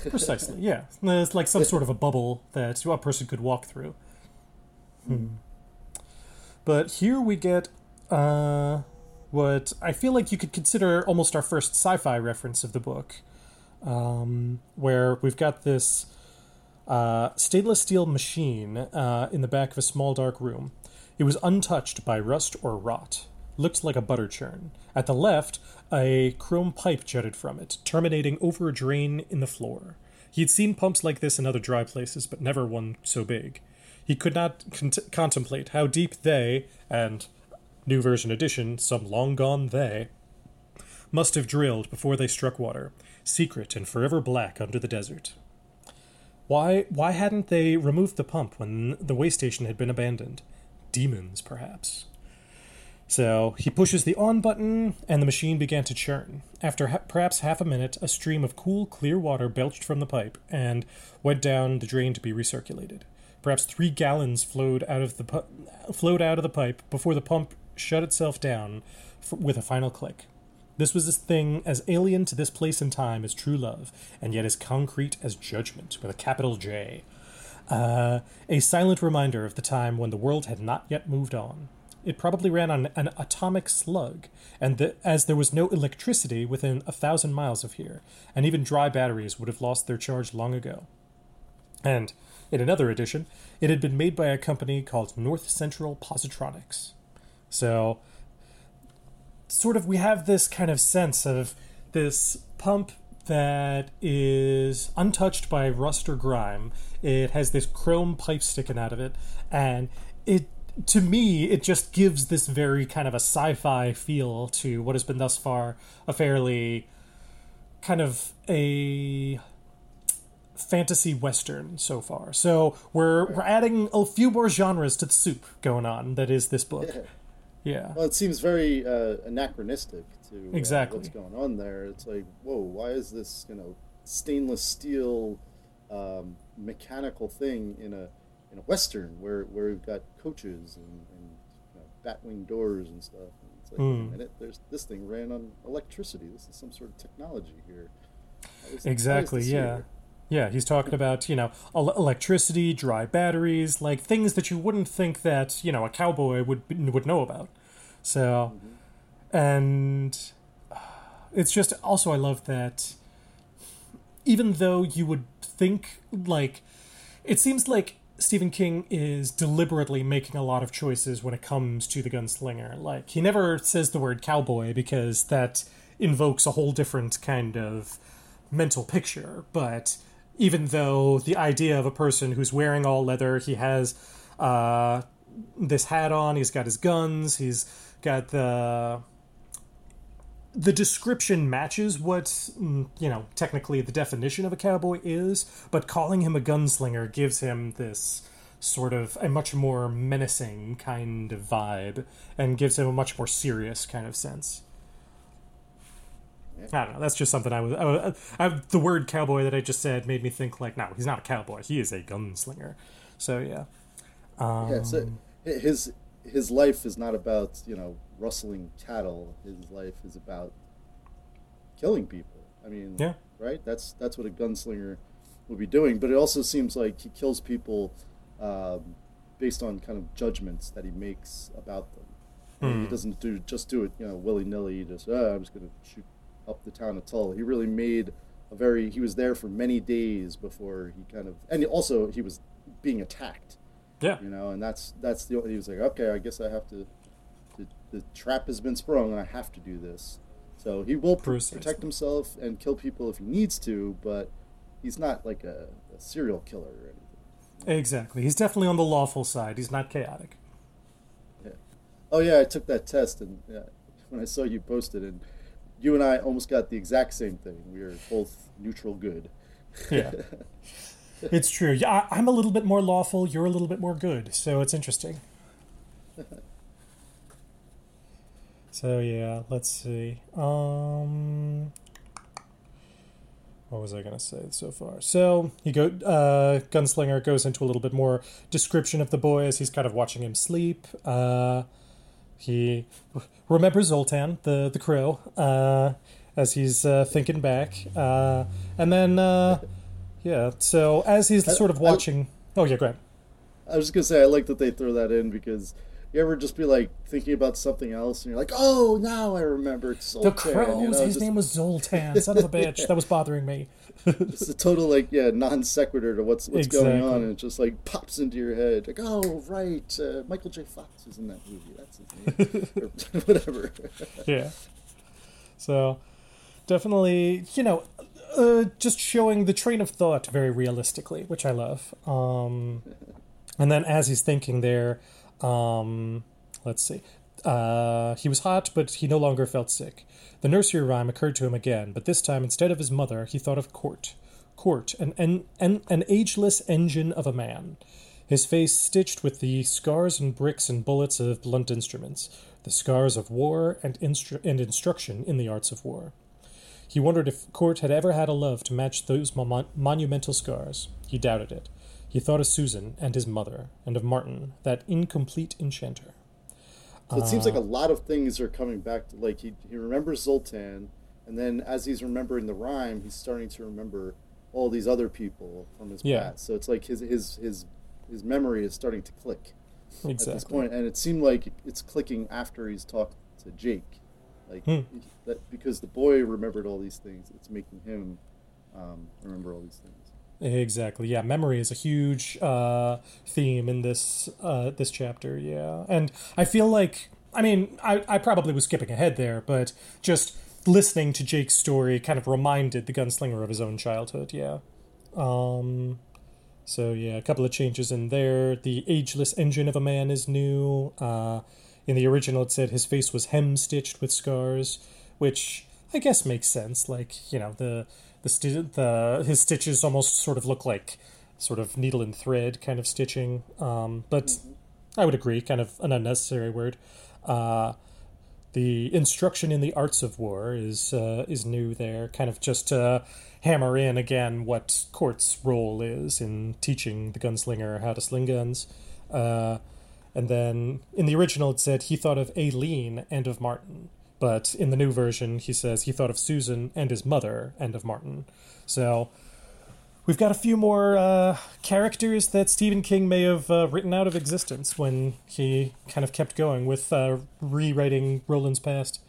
Precisely, yeah. It's like some sort of a bubble that a person could walk through. Hmm. But here we get uh, what I feel like you could consider almost our first sci-fi reference of the book, um, where we've got this uh, stainless steel machine uh, in the back of a small dark room. It was untouched by rust or rot. Looked like a butter churn. At the left, a chrome pipe jutted from it, terminating over a drain in the floor. He had seen pumps like this in other dry places, but never one so big. He could not cont- contemplate how deep they, and, new version edition, some long-gone they, must have drilled before they struck water, secret and forever black under the desert. Why, why hadn't they removed the pump when the way station had been abandoned? Demons, perhaps. So he pushes the on button, and the machine began to churn. After ha- perhaps half a minute, a stream of cool, clear water belched from the pipe and went down the drain to be recirculated. Perhaps three gallons flowed out of the pu- flowed out of the pipe before the pump shut itself down f- with a final click. This was a thing as alien to this place and time as true love, and yet as concrete as judgment, with a capital J. Uh, a silent reminder of the time when the world had not yet moved on. It probably ran on an atomic slug, and the, as there was no electricity within a thousand miles of here, and even dry batteries would have lost their charge long ago. And, in another edition, it had been made by a company called North Central Positronics. So, sort of, we have this kind of sense of this pump that is untouched by rust or grime. It has this chrome pipe sticking out of it, and it to me, it just gives this very kind of a sci-fi feel to what has been thus far a fairly kind of a fantasy western so far. So we're we're adding a few more genres to the soup going on that is this book. Yeah. yeah. Well, it seems very uh, anachronistic to uh, exactly. what's going on there. It's like, whoa, why is this, you know, stainless steel um, mechanical thing in a in a western where where we've got coaches and, and you know, batwing doors and stuff, and it's like mm. wait a minute, there's this thing ran on electricity. This is some sort of technology here. Exactly. Yeah. Here? Yeah. He's talking about, you know, electricity, dry batteries, like things that you wouldn't think that, you know, a cowboy would would know about. So, mm-hmm. and it's just also I love that even though you would think like it seems like Stephen King is deliberately making a lot of choices when it comes to the gunslinger. Like, he never says the word cowboy because that invokes a whole different kind of mental picture. But even though the idea of a person who's wearing all leather, he has uh, this hat on, he's got his guns, he's got the... The description matches what, you know, technically the definition of a cowboy is, but calling him a gunslinger gives him this sort of a much more menacing kind of vibe and gives him a much more serious kind of sense. I don't know, that's just something I was... I, I, I, the word cowboy that I just said made me think, like, no, he's not a cowboy, he is a gunslinger. So, yeah. Um, yeah, so his... His life is not about, you know, rustling cattle. His life is about killing people. I mean, yeah. right? That's that's what a gunslinger would be doing, but it also seems like he kills people um, based on kind of judgments that he makes about them. Mm. He doesn't do just do it, you know, willy-nilly, just, oh, I'm just going to shoot up the town of Tull. He really made a very, he was there for many days before he kind of, and also he was being attacked. Yeah. You know, and that's, that's the, he was like, okay, I guess I have to, the, the trap has been sprung and I have to do this. So he will pr- protect himself and kill people if he needs to, but he's not like a, a serial killer or anything. Exactly. He's definitely on the lawful side. He's not chaotic. Yeah. Oh, yeah, I took that test, and yeah, when I saw you posted it, you and I almost got the exact same thing. We were both neutral good. Yeah. It's true. Yeah, I'm a little bit more lawful. You're a little bit more good. So it's interesting. So, yeah, let's see. Um, what was I going to say so far? So, you go, uh, Gunslinger goes into a little bit more description of the boy as he's kind of watching him sleep. Uh, he remembers Zoltan, the, the crow, uh, as he's uh, thinking back. Uh, and then, uh, yeah, so as he's sort of watching... I, I, oh, yeah, go ahead. I was just going to say, I like that they throw that in because... You ever just be like thinking about something else and you're like, oh, now I remember. It's Zoltan. The crows, you know, his just... name was Zoltan, son of a bitch. Yeah. That was bothering me. It's a total like, yeah, non sequitur to what's what's exactly. going on. And it just like pops into your head. Like, oh, right. Uh, Michael J. Fox was in that movie. That's his name. Or whatever. Yeah. So definitely, you know, uh, just showing the train of thought very realistically, which I love. Um, and then as he's thinking there, Um, let's see. Uh, he was hot, but he no longer felt sick. The nursery rhyme occurred to him again, but this time, instead of his mother, he thought of Court. Court, an an an, an ageless engine of a man. His face stitched with the scars and bricks and bullets of blunt instruments, the scars of war and instru- and instruction in the arts of war. He wondered if Court had ever had a love to match those mon- monumental scars. He doubted it. He thought of Susan and his mother, and of Martin, that incomplete enchanter. So it uh, seems like a lot of things are coming back to, like, he, he remembers Zoltan, and then as he's remembering the rhyme, he's starting to remember all these other people from his yeah. past. So it's like his, his his his memory is starting to click exactly. at this point. And it seemed like it's clicking after he's talked to Jake. like hmm. that Because the boy remembered all these things. It's making him um, remember all these things. Exactly. Yeah, memory is a huge uh, theme in this uh, this chapter. Yeah, and I feel like I mean I, I probably was skipping ahead there, but just listening to Jake's story kind of reminded the gunslinger of his own childhood. Yeah. Um. So yeah, a couple of changes in there. The ageless engine of a man is new. Uh, in the original, it said his face was hem-stitched with scars, which I guess makes sense. Like you know the. The, sti- the his stitches almost sort of look like sort of needle and thread kind of stitching. Um, but mm-hmm. I would agree, kind of an unnecessary word. Uh, the instruction in the arts of war is uh, is new there, kind of just to hammer in again what Court's role is in teaching the gunslinger how to sling guns. Uh, and then in the original it said he thought of Aileen and of Martin. But in the new version, he says he thought of Susan and his mother and of Martin. So we've got a few more uh, characters that Stephen King may have uh, written out of existence when he kind of kept going with uh, rewriting Roland's past.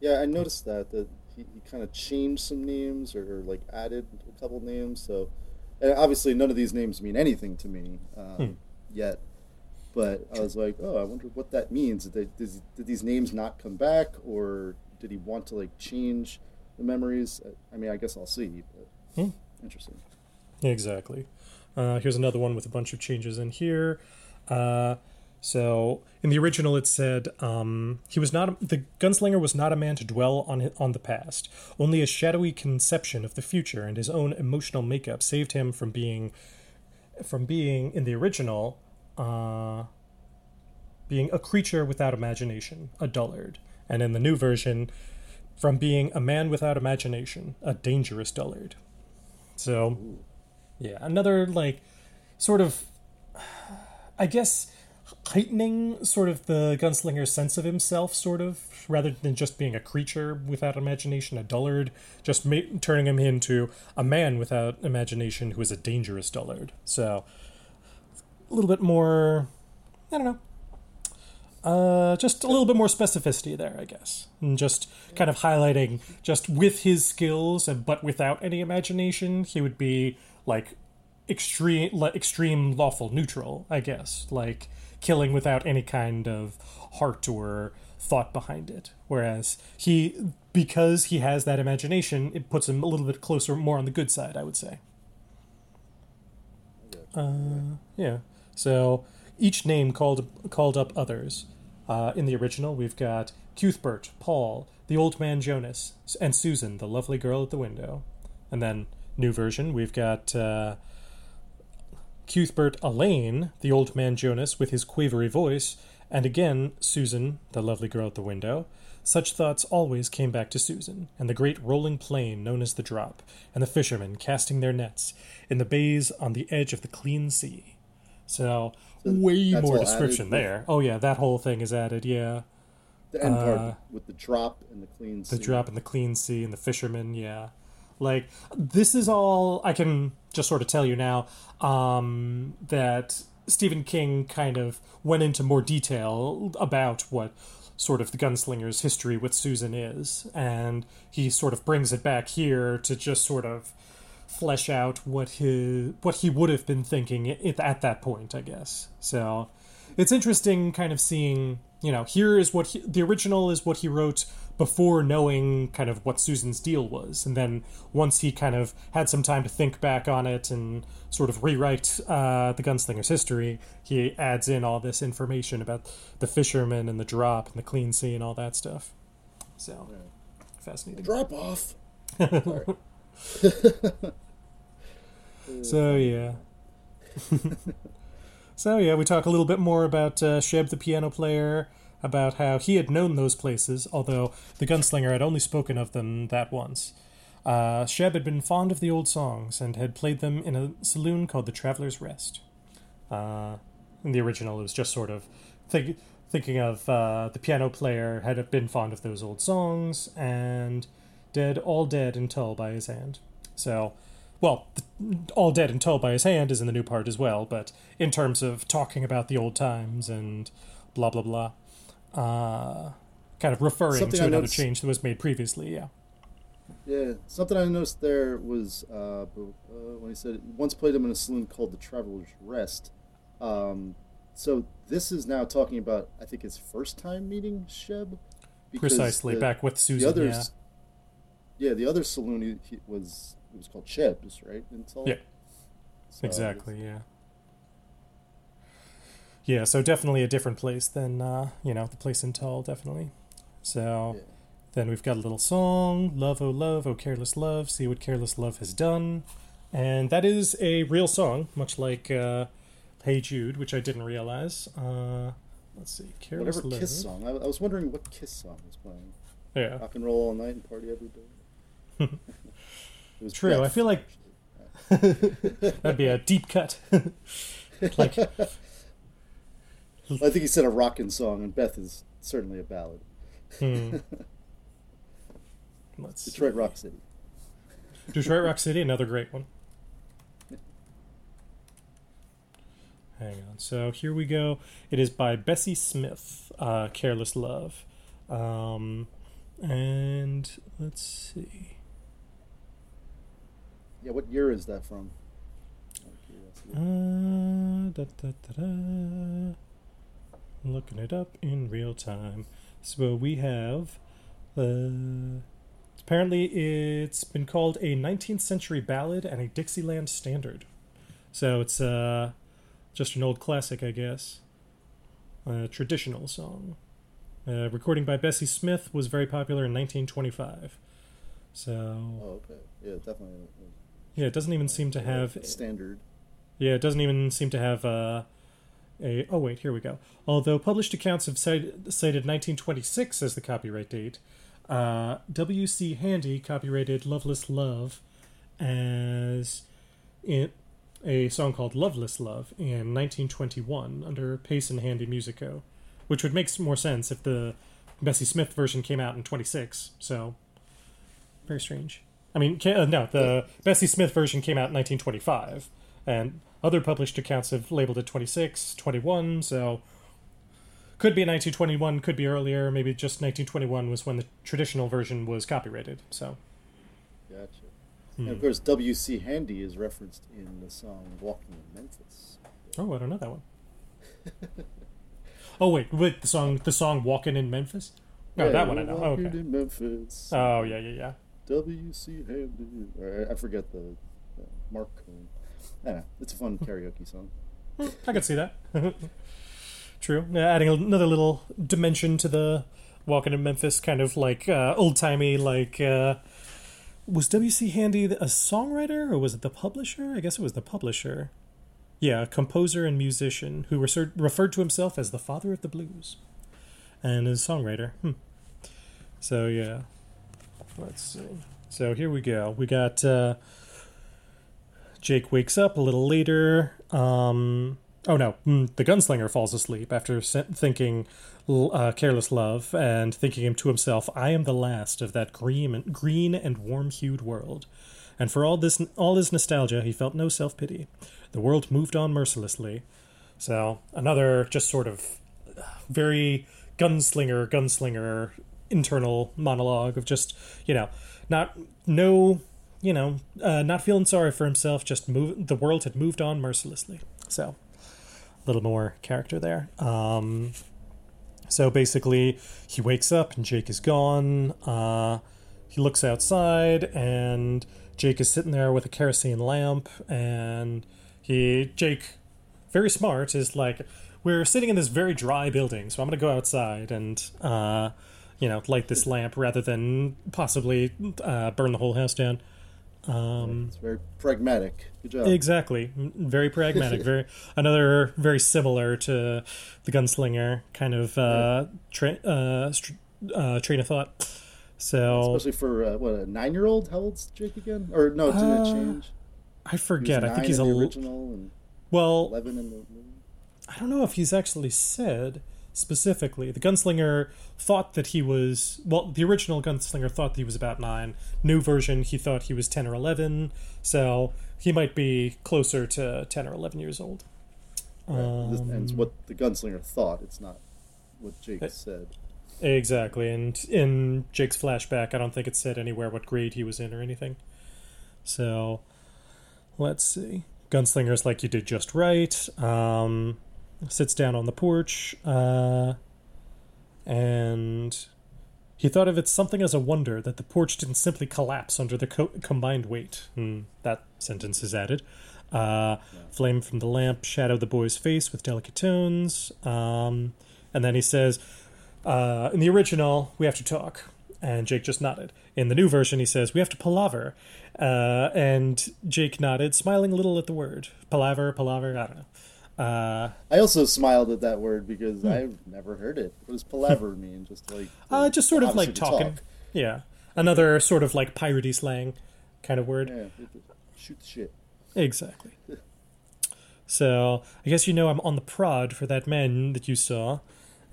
Yeah, I noticed that, that he, he kind of changed some names or, or like added a couple names. So and obviously none of these names mean anything to me um, hmm. yet. But I was like, oh, I wonder what that means. Did, they, did, did these names not come back, or did he want to like change the memories? I mean, I guess I'll see. But hmm. Interesting. Exactly. Uh, here's another one with a bunch of changes in here. Uh, so in the original, it said um, he was not the gunslinger was not a man to dwell on his, on the past. Only a shadowy conception of the future and his own emotional makeup saved him from being from being in the original. Uh, being a creature without imagination, a dullard. And in the new version, from being a man without imagination, a dangerous dullard. So, yeah, another, like, sort of, I guess, heightening sort of the gunslinger's sense of himself, sort of, rather than just being a creature without imagination, a dullard, just ma- turning him into a man without imagination who is a dangerous dullard. So, a little bit more, I don't know, uh, just a little bit more specificity there, I guess. And just kind of highlighting, just with his skills, and but without any imagination, he would be, like, extreme, like, extreme lawful neutral, I guess. Like, killing without any kind of heart or thought behind it. Whereas he, because he has that imagination, it puts him a little bit closer, more on the good side, I would say. Uh, yeah. So each name called called up others. Uh, in the original, we've got Cuthbert, Paul, the old man Jonas, and Susan, the lovely girl at the window. And then, new version, we've got... Uh, Cuthbert, Aileen, the old man Jonas with his quavery voice, and again Susan, the lovely girl at the window. Such thoughts always came back to Susan, and the great rolling plain known as the Drop, and the fishermen casting their nets in the bays on the edge of the clean sea. So, so way more description there. Oh yeah, that whole thing is added, yeah. The end uh, part with the drop and the clean sea. The drop and the clean sea and the fishermen, yeah. Like, this is all, I can just sort of tell you now, um, that Stephen King kind of went into more detail about what sort of the gunslinger's history with Susan is. And he sort of brings it back here to just sort of flesh out what his, what he would have been thinking at, at that point, I guess. So it's interesting kind of seeing, you know, here is what he, the original is what he wrote before knowing kind of what Susan's deal was. And then once he kind of had some time to think back on it and sort of rewrite uh, the gunslinger's history, he adds in all this information about the fishermen and the drop and the clean sea and all that stuff. So, fascinating. Drop off! So, yeah. So, yeah, we talk a little bit more about uh, Sheb, the piano player, about how he had known those places, although the gunslinger had only spoken of them that once. Uh, Sheb had been fond of the old songs and had played them in a saloon called the Traveler's Rest. Uh, in the original, it was just sort of think, thinking of uh, the piano player had been fond of those old songs and dead, all dead and tall by his hand. So, well, the, all dead and tall by his hand is in the new part as well, but in terms of talking about the old times and blah, blah, blah. Uh, kind of referring something to I another noticed, change that was made previously, yeah. Yeah, something I noticed there was uh, uh, when he said, once played him in a saloon called the Traveler's Rest. Um, so this is now talking about, I think, his first time meeting Sheb. Precisely, the, back with Susan, the others, yeah. Yeah, the other saloon he, he was it was called Sheb's, right? Until, yeah, so exactly, yeah. Yeah, so definitely a different place than, uh, you know, the place in Tull, definitely. So, yeah. Then we've got a little song, Love, Oh Love, Oh Careless Love, See What Careless Love Has Done. And that is a real song, much like uh, Hey Jude, which I didn't realize. Uh, let's see, Careless Whatever Love. Kiss song. I, I was wondering what Kiss song was playing. Yeah. Rock and roll all night and party every day. It was true, I feel like that'd be a deep cut. Like... Well, I think he said a rockin' song, and Beth is certainly a ballad. Hmm. Let's Detroit see. Rock City. Detroit Rock City, another great one. Hang on. So here we go. It is by Bessie Smith, uh, Careless Love. Um, and let's see. Yeah, what year is that from? Uh, da, da, da, da. Looking it up in real time. So we have uh, apparently it's been called a nineteenth century ballad and a Dixieland standard, so it's uh, just an old classic, I guess, a traditional song. Uh, recording by Bessie Smith was very popular in nineteen twenty-five. So oh, okay. Yeah, definitely. Yeah, it doesn't even seem to have standard. Yeah, it doesn't even seem to have uh A, oh wait, here we go. Although published accounts have cited, cited nineteen twenty-six as the copyright date, uh, W C. Handy copyrighted "Loveless Love" as it a song called Loveless Love in nineteen twenty-one under Pace and Handy Musico, which would make more sense if the Bessie Smith version came out in twenty-six, so very strange. I mean, uh, no, the Bessie Smith version came out in nineteen twenty-five, and other published accounts have labeled it twenty-six, twenty-one, so could be nineteen twenty-one, could be earlier, maybe just nineteen twenty-one was when the traditional version was copyrighted, so. Gotcha. Hmm. And of course, W C. Handy is referenced in the song Walking in Memphis. Oh, I don't know that one. Oh, wait, wait, the song the song Walking in Memphis? No, yeah, that one I know. Oh, okay. In Memphis. Oh, yeah, yeah, yeah. W C. Handy. Or I forget the uh, Mark. I don't know. It's a fun karaoke song. I could see that. True. Yeah, adding another little dimension to the Walking in Memphis, kind of like uh, old-timey, like... Uh, was W C. Handy a songwriter, or was it the publisher? I guess it was the publisher. Yeah, a composer and musician who referred to himself as the father of the blues. And is a songwriter. Hmm. So, yeah. Let's see. So, here we go. We got uh, Jake wakes up a little later. Um, oh, no. The gunslinger falls asleep after thinking uh, Careless Love and thinking to himself, I am the last of that green and, green and warm-hued world. And for all this, all his nostalgia, he felt no self-pity. The world moved on mercilessly. So, another just sort of very gunslinger, gunslinger internal monologue of just, you know, not, no, you know, uh, not feeling sorry for himself, just move, the world had moved on mercilessly. So, a little more character there. Um, so, basically, he wakes up and Jake is gone. Uh, he looks outside and Jake is sitting there with a kerosene lamp and... He, Jake, very smart, is like, we're sitting in this very dry building, so I'm going to go outside and, uh, you know, light this lamp rather than possibly uh, burn the whole house down. Um, it's very pragmatic. Good job. Exactly. Very pragmatic. very Another very similar to the gunslinger kind of uh, tra- uh, st- uh, train of thought. So especially for, uh, what, a nine-year-old? How old's Jake again? Or, no, did uh, it change? I forget. I think he's a l- original and well. eleven in the movie. I don't know if he's actually said specifically. The gunslinger thought that he was well. The original gunslinger thought that he was about nine. New version, he thought he was ten or eleven. So he might be closer to ten or eleven years old. Right. Um, and it's what the gunslinger thought. It's not what Jake it, said. Exactly. And in Jake's flashback, I don't think it said anywhere what grade he was in or anything. So. Let's see. Gunslinger's like, you did just right. Um, sits down on the porch. Uh, and he thought of it something as a wonder that the porch didn't simply collapse under the co- combined weight. Mm, that sentence is added. Uh, yeah. Flame from the lamp shadowed the boy's face with delicate tones. Um, and then he says, uh, in the original, we have to talk. And Jake just nodded. In the new version, he says, we have to palaver. Uh, and Jake nodded, smiling a little at the word. Palaver, palaver, I don't know. Uh, I also smiled at that word because hmm. I've never heard it. What does palaver mean? Just like uh, just sort of like talking. Talk. Yeah. Another sort of like piratey slang kind of word. Yeah, shoot the shit. Exactly. So, I guess you know I'm on the prod for that man that you saw.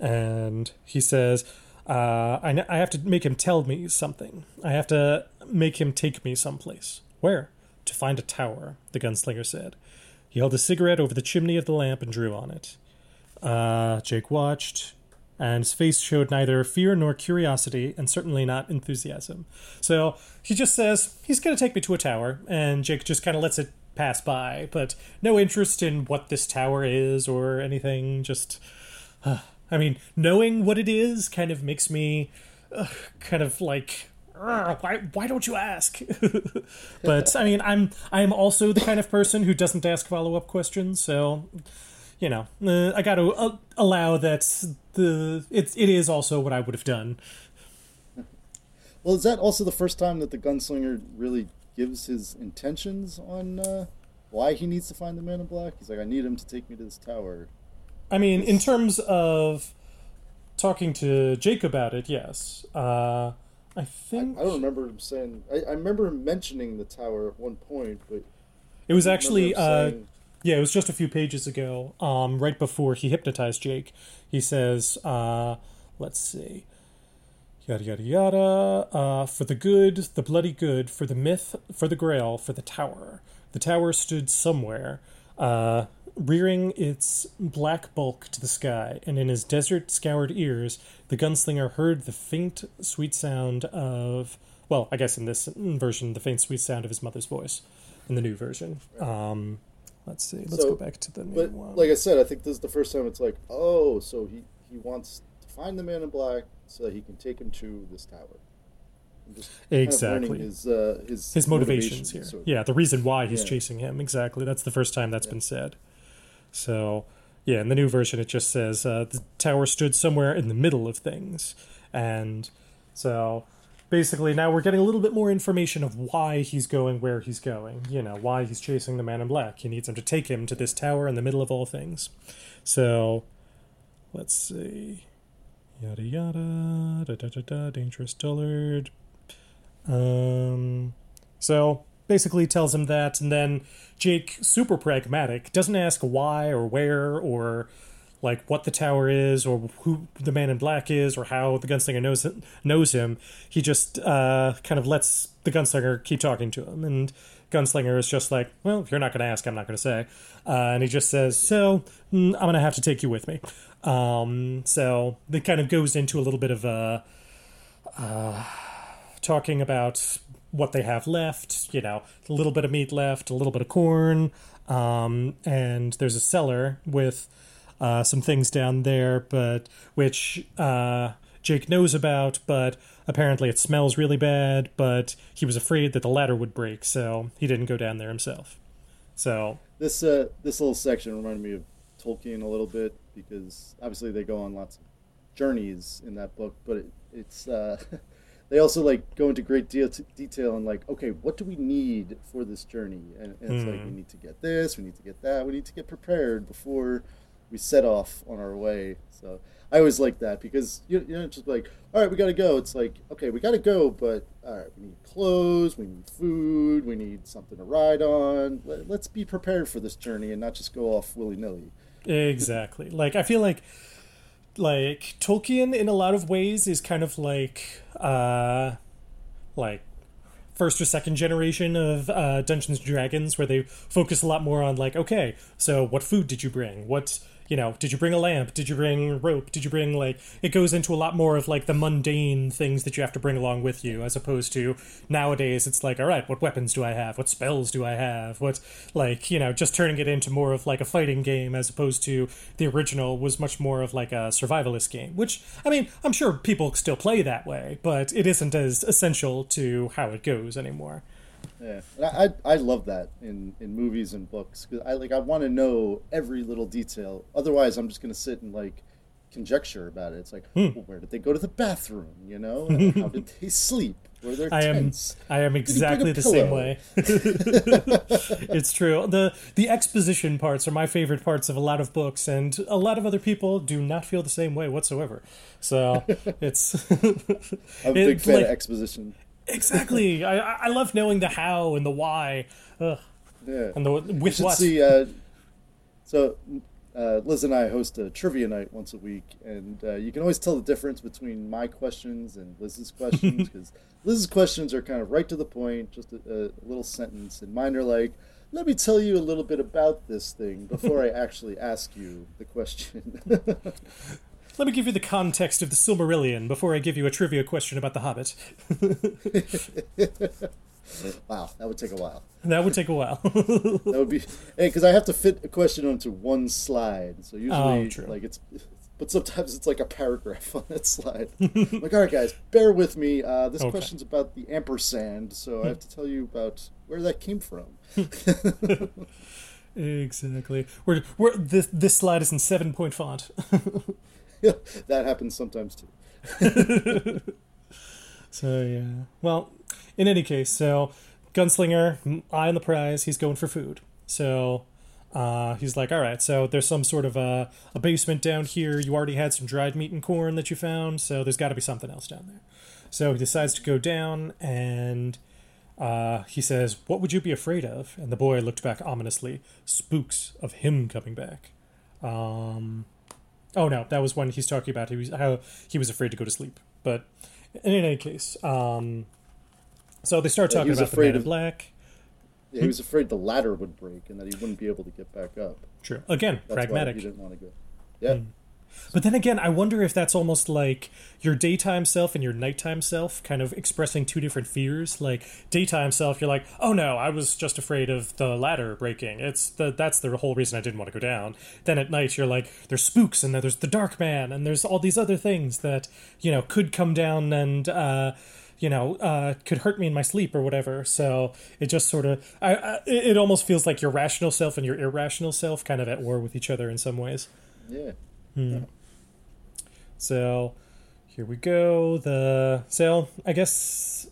And he says... Uh, I, I have to make him tell me something. I have to make him take me someplace. Where? To find a tower, the gunslinger said. He held a cigarette over the chimney of the lamp and drew on it. Uh, Jake watched, and his face showed neither fear nor curiosity, and certainly not enthusiasm. So he just says, he's going to take me to a tower, and Jake just kind of lets it pass by, but no interest in what this tower is or anything, just... Uh, I mean, knowing what it is kind of makes me uh, kind of like, why why don't you ask? But, I mean, I'm I'm also the kind of person who doesn't ask follow-up questions, so, you know, uh, I got to uh, allow that the it, it is also what I would have done. Well, is that also the first time that the gunslinger really gives his intentions on uh, why he needs to find the Man in Black? He's like, I need him to take me to this tower. I mean, in terms of talking to Jake about it, yes. Uh, I think... I, I don't remember him saying... I, I remember him mentioning the tower at one point, but It was actually, uh, yeah, it was just a few pages ago, um, right before he hypnotized Jake. He says, uh, let's see, yada, yada, yada, uh, for the good, the bloody good, for the myth, for the grail, for the tower. The tower stood somewhere, uh, rearing its black bulk to the sky, and in his desert-scoured ears, the gunslinger heard the faint, sweet sound of... Well, I guess in this version, the faint, sweet sound of his mother's voice. In the new version. Um, let's see. Let's so, go back to the new but, one. Like I said, I think this is the first time it's like, oh, so he, he wants to find the man in black so that he can take him to this tower. Just exactly. Kind of his, uh, his, his motivations, motivations here. Sort of. Yeah, the reason why he's yeah. chasing him. Exactly. That's the first time that's yeah. been said. So, yeah, in the new version, it just says uh, the tower stood somewhere in the middle of things. And so basically now we're getting a little bit more information of why he's going where he's going. You know, why he's chasing the man in black. He needs him to take him to this tower in the middle of all things. So, let's see. Yada, yada. Da, da, da, da, dangerous dullard. Um, so... Basically tells him that, and then Jake, super pragmatic, doesn't ask why or where or, like, what the tower is or who the man in black is or how the gunslinger knows knows him. He just uh, kind of lets the gunslinger keep talking to him, and gunslinger is just like, well, if you're not going to ask, I'm not going to say. Uh, and he just says, so, I'm going to have to take you with me. Um, so it kind of goes into a little bit of uh, uh, talking about... what they have left, you know, a little bit of meat left, a little bit of corn, um, and there's a cellar with uh, some things down there, but which uh, Jake knows about, but apparently it smells really bad, but he was afraid that the ladder would break, so he didn't go down there himself. So this uh, this little section reminded me of Tolkien a little bit, because obviously they go on lots of journeys in that book, but it, it's... Uh, They also, like, go into great deal t- detail and, like, okay, what do we need for this journey? And, and it's mm. like, we need to get this, we need to get that, we need to get prepared before we set off on our way. So I always like that because you you know, just like, all right, we got to go. It's like, okay, we got to go, but all right, we need clothes, we need food, we need something to ride on. Let, let's be prepared for this journey and not just go off willy-nilly. Exactly. Like, I feel like... Like, Tolkien, in a lot of ways, is kind of like, uh, like, first or second generation of uh, Dungeons and Dragons, where they focus a lot more on, like, okay, so what food did you bring? What, you know, did you bring a lamp? Did you bring rope? Did you bring, like, it goes into a lot more of, like, the mundane things that you have to bring along with you, as opposed to nowadays, it's like, all right, what weapons do I have? What spells do I have? What, like, you know, just turning it into more of, like, a fighting game, as opposed to the original was much more of, like, a survivalist game, which, I mean, I'm sure people still play that way, but it isn't as essential to how it goes anymore. Yeah, and I I love that in, in movies and books, because I like I want to know every little detail. Otherwise, I'm just gonna sit and like conjecture about it. It's like, hmm. well, where did they go to the bathroom? You know, and how did they sleep? Were there tents? I am I am exactly the same way. It's true. the The exposition parts are my favorite parts of a lot of books, and a lot of other people do not feel the same way whatsoever. So it's I'm a big fan like, of exposition. Exactly. I I love knowing the how and the why. Ugh. Yeah. And the with what. See, uh, so uh, Liz and I host a trivia night once a week, and uh, you can always tell the difference between my questions and Liz's questions, because Liz's questions are kind of right to the point, just a, a little sentence, and mine are like, let me tell you a little bit about this thing before I actually ask you the question. Let me give you the context of the Silmarillion before I give you a trivia question about The Hobbit. Wow, that would take a while. That would take a while. That would be, hey, because I have to fit a question onto one slide. So usually, oh, like it's, but sometimes it's like a paragraph on that slide. Like, all right, guys, bear with me. Uh, this okay. question's about the ampersand, so I have to tell you about where that came from. Exactly. We're we're this this slide is in seven point font. That happens sometimes too. So yeah. Well, in any case, so gunslinger, eye on the prize. He's going for food. So uh, he's like, all right. So there's some sort of a, a basement down here. You already had some dried meat and corn that you found. So there's got to be something else down there. So he decides to go down, and Uh, he says, "What would you be afraid of?" And the boy looked back ominously. Spooks of him coming back. Um, oh, no, that was when he's talking about he was, how he was afraid to go to sleep. But in any case, um, so they start talking yeah, about the man of, in black. Yeah, he was afraid the ladder would break and that he wouldn't be able to get back up. True. Again, that's pragmatic. Why he didn't want to go. Yeah. Mm. But then again, I wonder if that's almost like your daytime self and your nighttime self kind of expressing two different fears. Like, daytime self, you're like, oh no, I was just afraid of the ladder breaking. It's the, that's the whole reason I didn't want to go down. Then at night, you're like, there's spooks and there's the dark man and there's all these other things that, you know, could come down and, uh, you know, uh, could hurt me in my sleep or whatever. So it just sort of, I, I, it almost feels like your rational self and your irrational self kind of at war with each other in some ways. Yeah. Hmm. So here we go. The sale, I guess.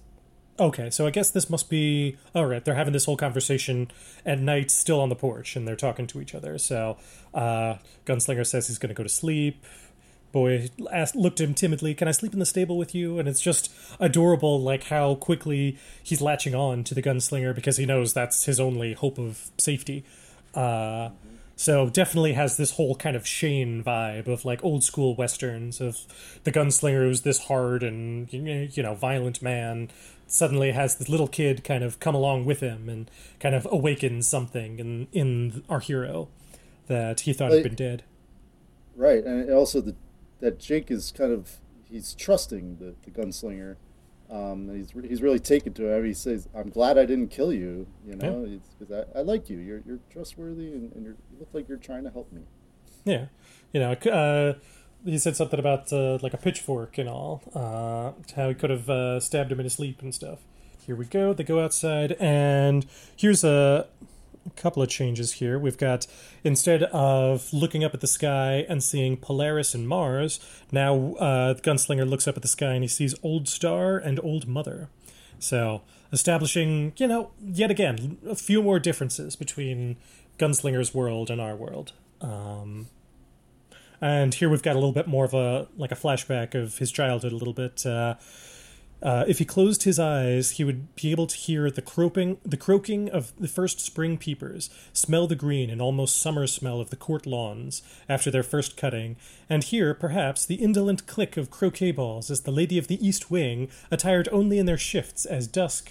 Okay, so I guess this must be all right. They're having this whole conversation at night, still on the porch, and they're talking to each other. So uh, Gunslinger says he's going to go to sleep. Boy asked, looked at him timidly, "Can I sleep in the stable with you?" And it's just adorable, like how quickly he's latching on to the Gunslinger because he knows that's his only hope of safety. Uh, So definitely has this whole kind of Shane vibe of like old school Westerns of the gunslinger who's this hard and, you know, violent man suddenly has this little kid kind of come along with him and kind of awakens something in, in our hero that he thought like, had been dead. Right. And also the, that Jake is kind of, he's trusting the, the gunslinger. Um, he's he's really taken to it. He says, "I'm glad I didn't kill you. You know, yeah. it's, 'cause I, I like you. You're you're trustworthy, and, and you're, you look like you're trying to help me." Yeah, you know, uh, he said something about uh, like a pitchfork and all. Uh, how he could have uh, stabbed him in his sleep and stuff. Here we go. They go outside, and here's a couple of changes here. We've got, instead of looking up at the sky and seeing Polaris and Mars, now uh, the gunslinger looks up at the sky and he sees Old Star and Old Mother. So establishing, you know, yet again, a few more differences between Gunslinger's world and our world. Um, and here we've got a little bit more of a, like a flashback of his childhood a little bit. Uh, Uh, if he closed his eyes, he would be able to hear the croaking, the croaking of the first spring peepers, smell the green and almost summer smell of the court lawns after their first cutting, and hear, perhaps, the indolent click of croquet balls as the lady of the East Wing, attired only in their shifts as dusk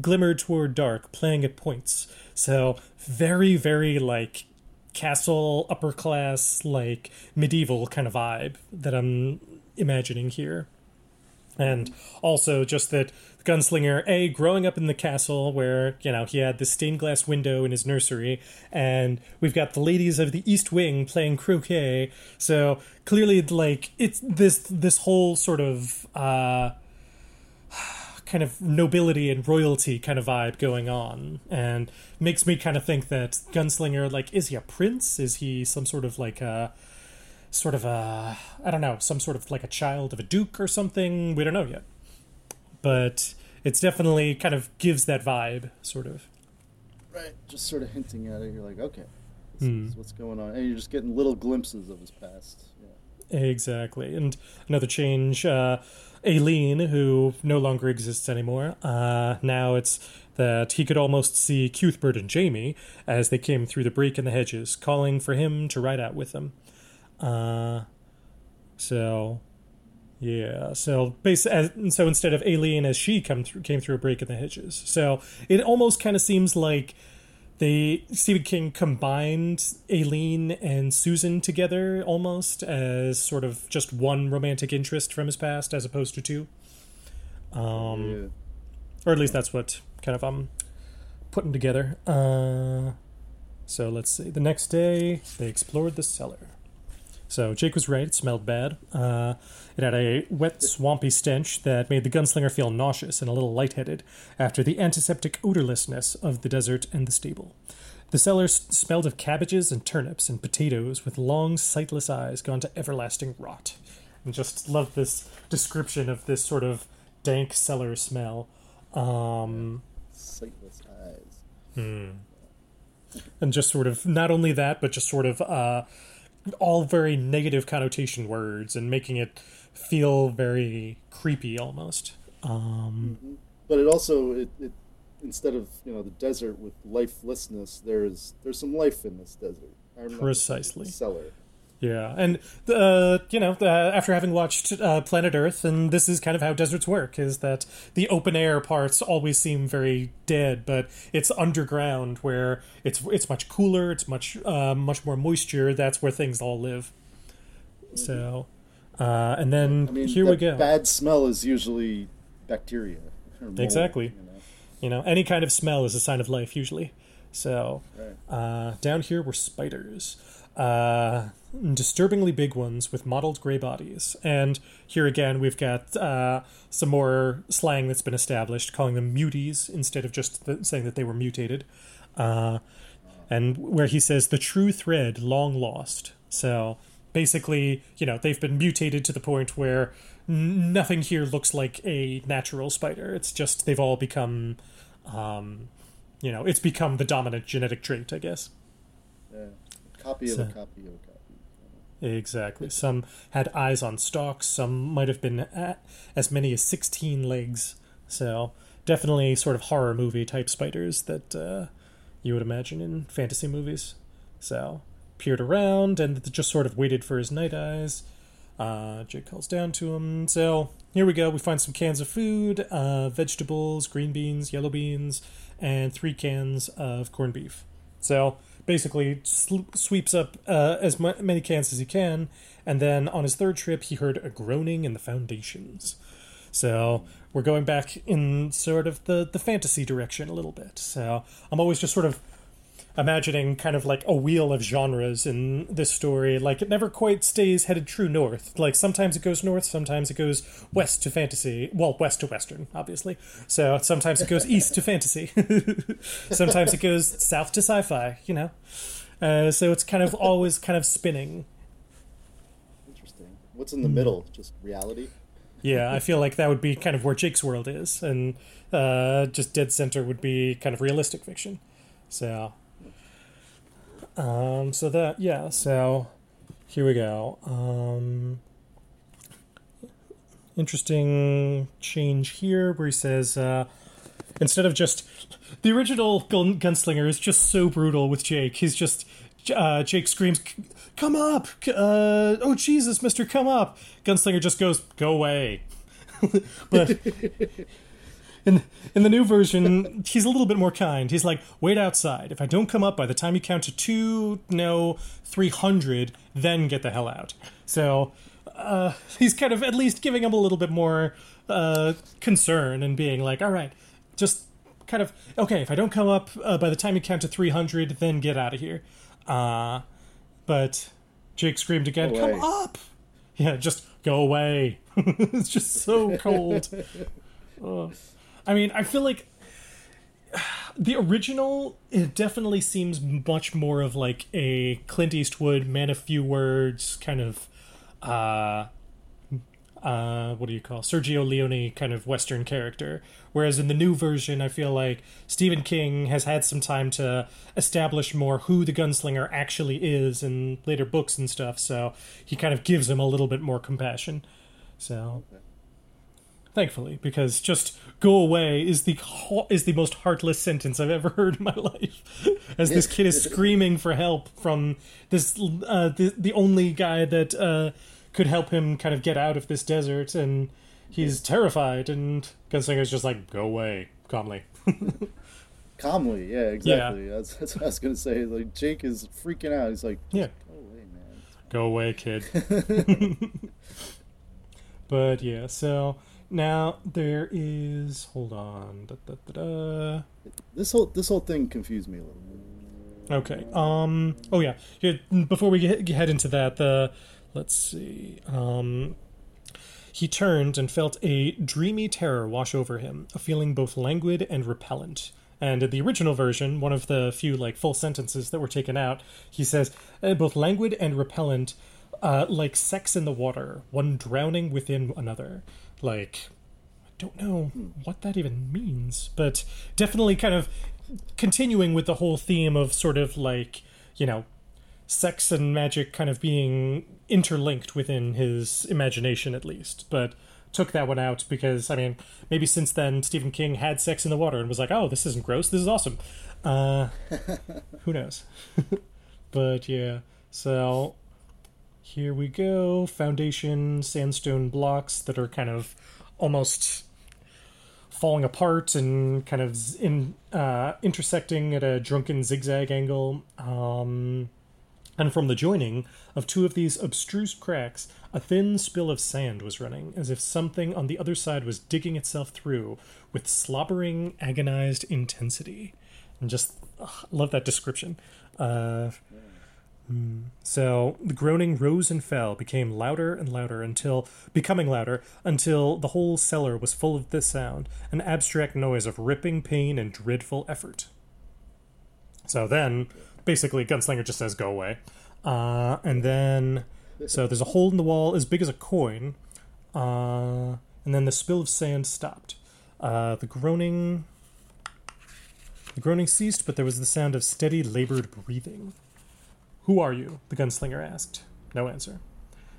glimmered toward dark, playing at points. So, very, very, like, castle, upper class, like, medieval kind of vibe that I'm imagining here. And also just that Gunslinger, A, growing up in the castle where, you know, he had the stained glass window in his nursery, and we've got the ladies of the East Wing playing croquet. So clearly, like, it's this this whole sort of uh, kind of nobility and royalty kind of vibe going on, and makes me kind of think that Gunslinger, like, is he a prince? Is he some sort of like a... sort of a, I don't know, some sort of like a child of a duke or something. We don't know yet. But it's definitely kind of gives that vibe, sort of. Right, just sort of hinting at it. You're like, okay, this mm. is what's going on. And you're just getting little glimpses of his past. Yeah. Exactly. And another change, uh, Aileen, who no longer exists anymore. Uh, now it's that he could almost see Cuthbert and Jamie as they came through the break in the hedges, calling for him to ride out with them. Uh, so, yeah, so basically, so instead of Aileen as she come through, came through a break in the hedges. So it almost kind of seems like they, Stephen King combined Aileen and Susan together almost as sort of just one romantic interest from his past as opposed to two. Um, yeah. Or at least that's what kind of I'm putting together. Uh, so let's see. The next day they explored the cellar. So Jake was right, it smelled bad. Uh, it had a wet, swampy stench that made the gunslinger feel nauseous and a little lightheaded after the antiseptic odorlessness of the desert and the stable. The cellar s- smelled of cabbages and turnips and potatoes with long, sightless eyes gone to everlasting rot. And just love this description of this sort of dank cellar smell. Um, sightless eyes. Hmm. And just sort of, not only that, but just sort of... Uh, all very negative connotation words and making it feel very creepy almost. Um, mm-hmm. But it also, it, it instead of, you know, the desert with lifelessness, there's there's some life in this desert. I'm Precisely. Cellar. Yeah, and, uh, you know, uh, after having watched uh, Planet Earth, and this is kind of how deserts work, is that the open-air parts always seem very dead, but it's underground where it's it's much cooler, it's much uh, much more moisture, that's where things all live. Mm-hmm. So, uh, and then I mean, here we go. Bad smell is usually bacteria. Mold, exactly. You know? you know, any kind of smell is a sign of life, usually. So, right. uh, down here were spiders. Uh, disturbingly big ones with mottled gray bodies. And here again we've got uh, some more slang that's been established, calling them muties instead of just th- saying that they were mutated. Uh, and where he says the true thread long lost. So basically, you know, they've been mutated to the point where n- nothing here looks like a natural spider. It's just they've all become, um, you know, it's become the dominant genetic trait, I guess. Yeah. Copy of so, a copy of a copy. Exactly. Some had eyes on stalks. Some might have been at as many as sixteen legs. So definitely sort of horror movie type spiders that uh, you would imagine in fantasy movies. So peered around and just sort of waited for his night eyes. Uh, Jake calls down to him. So here we go. We find some cans of food, uh, vegetables, green beans, yellow beans, and three cans of corned beef. So basically sl- sweeps up uh, as m- many cans as he can, and then on his third trip he heard a groaning in the foundations. So we're going back in sort of the, the fantasy direction a little bit. So I'm always just sort of imagining kind of like a wheel of genres in this story. Like it never quite stays headed true north. Like sometimes it goes north, sometimes it goes west to fantasy. Well, west to western, obviously. So sometimes it goes east to fantasy. Sometimes it goes south to sci-fi, you know. Uh, so it's kind of always kind of spinning. Interesting. What's in the middle? Just reality? Yeah, I feel like that would be kind of where Jake's world is. And uh, just dead center would be kind of realistic fiction. So... Um, so that, yeah, so here we go. Um, interesting change here where he says, uh, instead of just, the original gun- gunslinger is just so brutal with Jake. He's just, uh, Jake screams, come up! Uh, oh, Jesus, mister, come up! Gunslinger just goes, go away. But... In, in the new version, he's a little bit more kind. He's like, wait outside. If I don't come up by the time you count to two, no, three hundred, then get the hell out. So uh, he's kind of at least giving him a little bit more uh, concern and being like, all right, just kind of, okay, if I don't come up uh, by the time you count to three hundred, then get out of here. Uh, but Jake screamed again, come up! Yeah, just go away. It's just so cold. Oh. I mean, I feel like the original, it definitely seems much more of like a Clint Eastwood, man of few words, kind of, uh, uh, what do you call, Sergio Leone kind of Western character. Whereas in the new version, I feel like Stephen King has had some time to establish more who the gunslinger actually is in later books and stuff. So he kind of gives him a little bit more compassion. So... Okay. Thankfully, because just go away is the is the most heartless sentence I've ever heard in my life. As this kid is screaming for help from this uh, the, the only guy that uh, could help him kind of get out of this desert, and he's yeah. terrified, and Gunslinger's just like, go away, calmly. Calmly, yeah, exactly. Yeah. That's, that's what I was going to say. Like Jake is freaking out. He's like, yeah. go away, man. Go away, kid. But yeah, so... Now there is. Hold on. Da, da, da, da. This whole this whole thing confused me a little bit. Okay. Um. Oh yeah. Here, before we get, head into that, the let's see. Um. He turned and felt a dreamy terror wash over him, a feeling both languid and repellent. And in the original version, one of the few like full sentences that were taken out, he says both languid and repellent, uh, like sex in the water, one drowning within another. Like, I don't know what that even means, but definitely kind of continuing with the whole theme of sort of like, you know, sex and magic kind of being interlinked within his imagination at least, but took that one out because, I mean, maybe since then Stephen King had sex in the water and was like, oh, this isn't gross, this is awesome. Uh, who knows? But yeah, so here we go. Foundation sandstone blocks that are kind of almost falling apart and kind of in uh, intersecting at a drunken zigzag angle. Um, and from the joining of two of these abstruse cracks, a thin spill of sand was running, as if something on the other side was digging itself through with slobbering, agonized intensity. And just ugh, love that description. Uh, so the groaning rose and fell, became louder and louder until, becoming louder, until the whole cellar was full of this sound, an abstract noise of ripping pain and dreadful effort. So then, basically, Gunslinger just says, go away. Uh, and then, so there's a hole in the wall as big as a coin, uh, and then the spill of sand stopped. Uh, the groaning... The groaning ceased, but there was the sound of steady, labored breathing. Who are you? The gunslinger asked. No answer.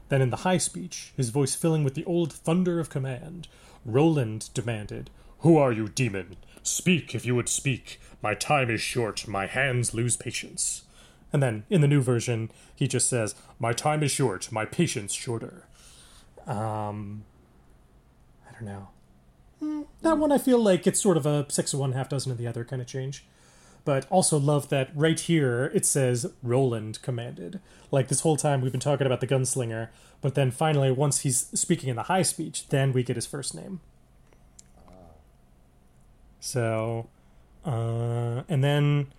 Then in the high speech, his voice filling with the old thunder of command, Roland demanded, Who are you, demon? Speak if you would speak. My time is short. My hands lose patience. And then, in the new version, he just says, My time is short. My patience shorter. Um, I don't know. That one, I feel like it's sort of a six of one, half dozen of the other kind of change. But also love that right here it says Roland commanded. Like, this whole time we've been talking about the gunslinger, but then finally once he's speaking in the high speech, then we get his first name. So, uh, and then,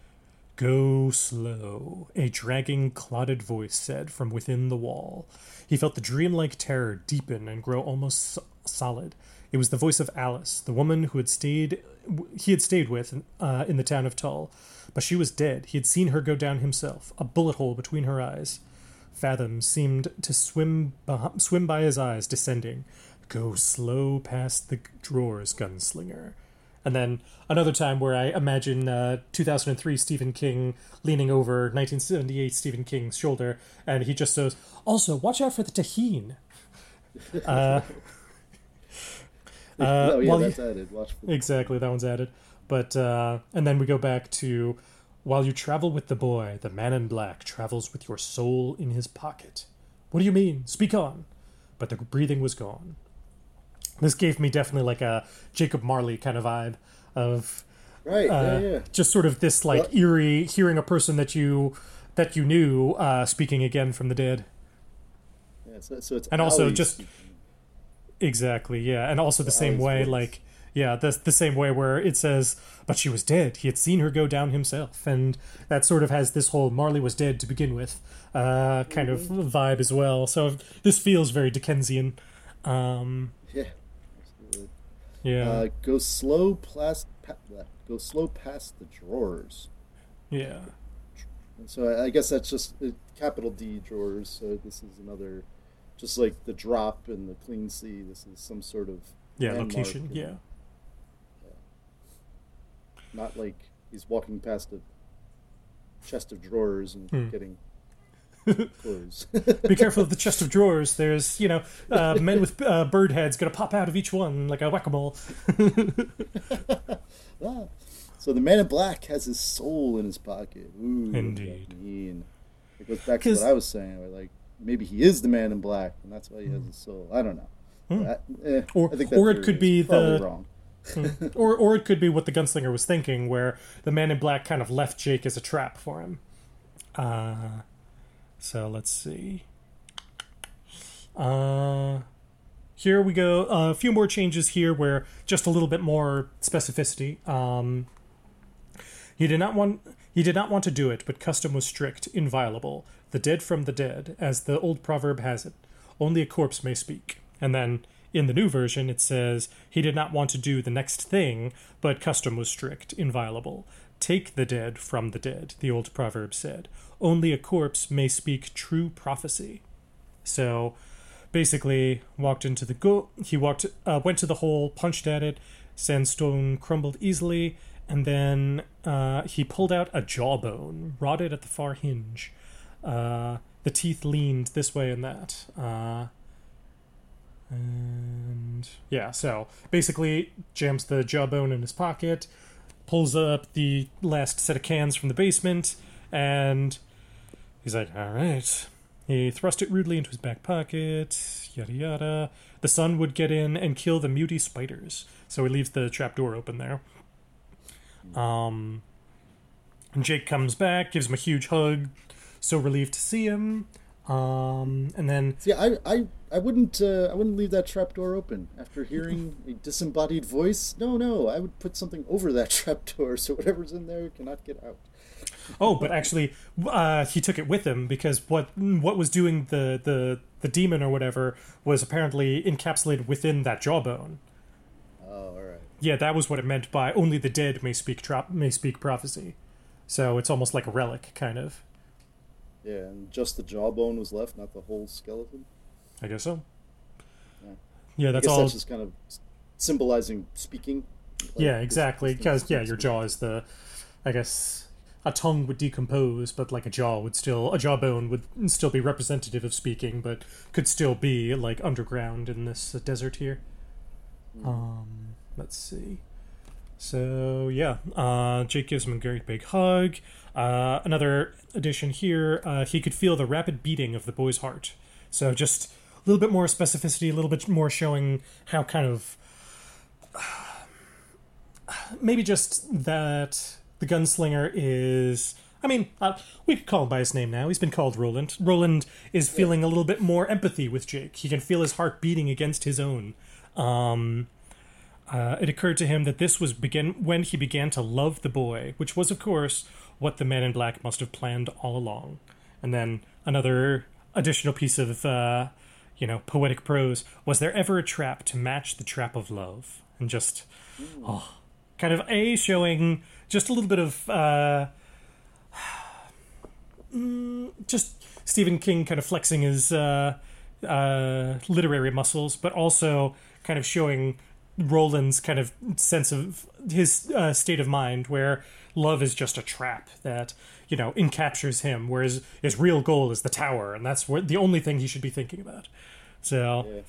Go slow, a dragging, clotted voice said from within the wall. He felt the dreamlike terror deepen and grow almost so- solid. It was the voice of Alice, the woman who had stayed, he had stayed with uh, in the town of Tull. But she was dead. He had seen her go down himself, a bullet hole between her eyes. Fathoms seemed to swim, behind, swim by his eyes, descending. Go slow past the drawers, gunslinger. And then another time where I imagine uh, two thousand three Stephen King leaning over nineteen seventy-eight Stephen King's shoulder, and he just says, also, watch out for the tahine. Uh... Uh, oh, yeah, while that's you, added. Watch exactly, that one's added. But, uh, and then we go back to, while you travel with the boy, the man in black travels with your soul in his pocket. What do you mean? Speak on. But the breathing was gone. This gave me definitely like a Jacob Marley kind of vibe of, right, uh, yeah, yeah. Just sort of this like what? eerie, hearing a person that you, that you knew, uh, speaking again from the dead. Yeah, so, so it's and Ali's also just... Exactly, yeah, and also the same way, like, yeah, the, the same way where it says, but she was dead, he had seen her go down himself, and that sort of has this whole Marley was dead to begin with uh, kind of vibe as well, so this feels very Dickensian. Um, yeah, absolutely. Yeah. Uh, go, slow past, pa- go slow past the drawers. Yeah. And so I guess that's just uh, capital D drawers, so this is another... Just like the drop and the clean sea, this is some sort of yeah location, and, yeah. yeah. Not like he's walking past a chest of drawers and mm. getting clothes. Be careful of the chest of drawers. There's, you know, uh, men with uh, bird heads gonna pop out of each one like a whack-a-mole. ah. So the man in black has his soul in his pocket. Ooh, indeed. It goes back to what I was saying. Where, like. Maybe he is the man in black, and that's why he has a soul. I don't know. Hmm. I, eh, or I think or it could be the wrong. or or it could be what the gunslinger was thinking, where the man in black kind of left Jake as a trap for him. Uh, so let's see. Uh, here we go. Uh, a few more changes here, where just a little bit more specificity. Um, he did not want. He did not want to do it, but custom was strict, inviolable. The dead from the dead, as the old proverb has it. Only a corpse may speak. And then, in the new version, it says, he did not want to do the next thing, but custom was strict, inviolable. Take the dead from the dead, the old proverb said. Only a corpse may speak true prophecy. So, basically, walked into the go- he walked, uh, went to the hole, punched at it, sandstone crumbled easily, and then uh, he pulled out a jawbone, rotted at the far hinge. Uh, the teeth leaned this way and that. Uh, And yeah, so basically jams the jawbone in his pocket, pulls up the last set of cans from the basement, and he's like, all right. He thrust it rudely into his back pocket, yada yada. The sun would get in and kill the muty spiders. So he leaves the trapdoor open there. Um, and Jake comes back, gives him a huge hug. So relieved to see him. Um, and then... Yeah, I I, I wouldn't uh, I wouldn't leave that trapdoor open. After hearing a disembodied voice, no, no, I would put something over that trapdoor so whatever's in there cannot get out. Oh, but actually, uh, he took it with him because what what was doing the, the, the demon or whatever was apparently encapsulated within that jawbone. Oh, all right. Yeah, that was what it meant by only the dead may speak trop- may speak prophecy. So it's almost like a relic, kind of. Yeah, and just the jawbone was left, not the whole skeleton? I guess so. Yeah, yeah that's I guess all. That's just kind of symbolizing speaking. Like yeah, exactly, because, yeah, your jaw is the, I guess... A tongue would decompose, but like a jaw would still, a jawbone would still be representative of speaking, but could still be like underground in this desert here. Mm. Um, let's see. So yeah, uh, Jake gives him a great big hug. Uh, another addition here. Uh, he could feel the rapid beating of the boy's heart. So just a little bit more specificity, a little bit more showing how kind of uh, maybe just that. The gunslinger is, I mean, uh, we could call him by his name now. He's been called Roland. Roland is feeling yeah. a little bit more empathy with Jake. He can feel his heart beating against his own. Um, uh, it occurred to him that this was begin when he began to love the boy, which was, of course, what the man in black must have planned all along. And then another additional piece of, uh, you know, poetic prose. Was there ever a trap to match the trap of love? And just, Ooh. oh, kind of A, showing... Just a little bit of, uh, just Stephen King kind of flexing his uh, uh, literary muscles, but also kind of showing Roland's kind of sense of his uh, state of mind, where love is just a trap that, you know, encaptures him, whereas his real goal is the tower, and that's where the only thing he should be thinking about. So,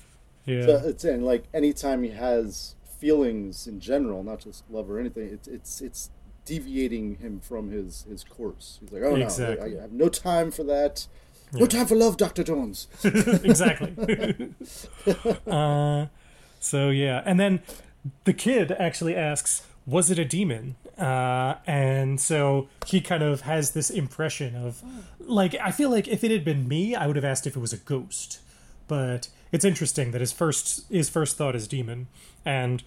yeah. yeah. So it's in, like, anytime he has feelings in general, not just love or anything, it's, it's, it's, deviating him from his, his course. He's like, oh, exactly. no, I, I have no time for that. No yeah. time for love, Doctor Jones. Exactly. uh, so, yeah. And then the kid actually asks, was it a demon? Uh, and so he kind of has this impression of, like, I feel like if it had been me, I would have asked if it was a ghost. But it's interesting that his first his first thought is demon. And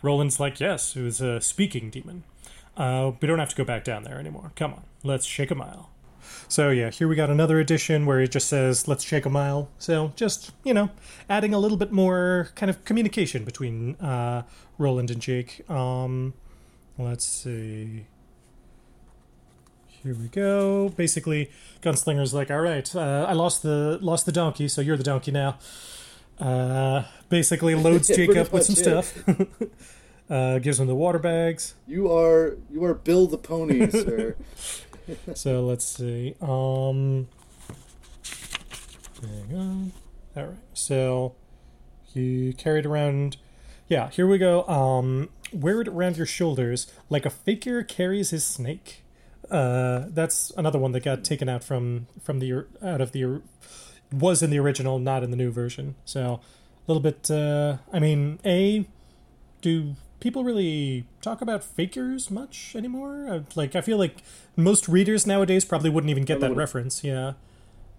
Roland's like, yes, it was a speaking demon. Uh, we don't have to go back down there anymore. Come on, let's shake a mile. So yeah, here we got another edition where it just says, let's shake a mile. So just, you know, adding a little bit more kind of communication between uh, Roland and Jake. Um, let's see. Here we go. Basically, Gunslinger's like, all right, uh, I lost the lost the donkey, so you're the donkey now. Uh, basically loads Jake up with some stuff. Uh, gives him the water bags. You are you are Bill the Pony, sir. So let's see. Um, there you go. All right. So he carried around. Yeah, here we go. Um, wear it around your shoulders like a fakir carries his snake. Uh, that's another one that got taken out from from the out of the was in the original, not in the new version. So a little bit. Uh, I mean, a do. People really talk about fakers much anymore? Like, I feel like most readers nowadays probably wouldn't even get that reference. Yeah.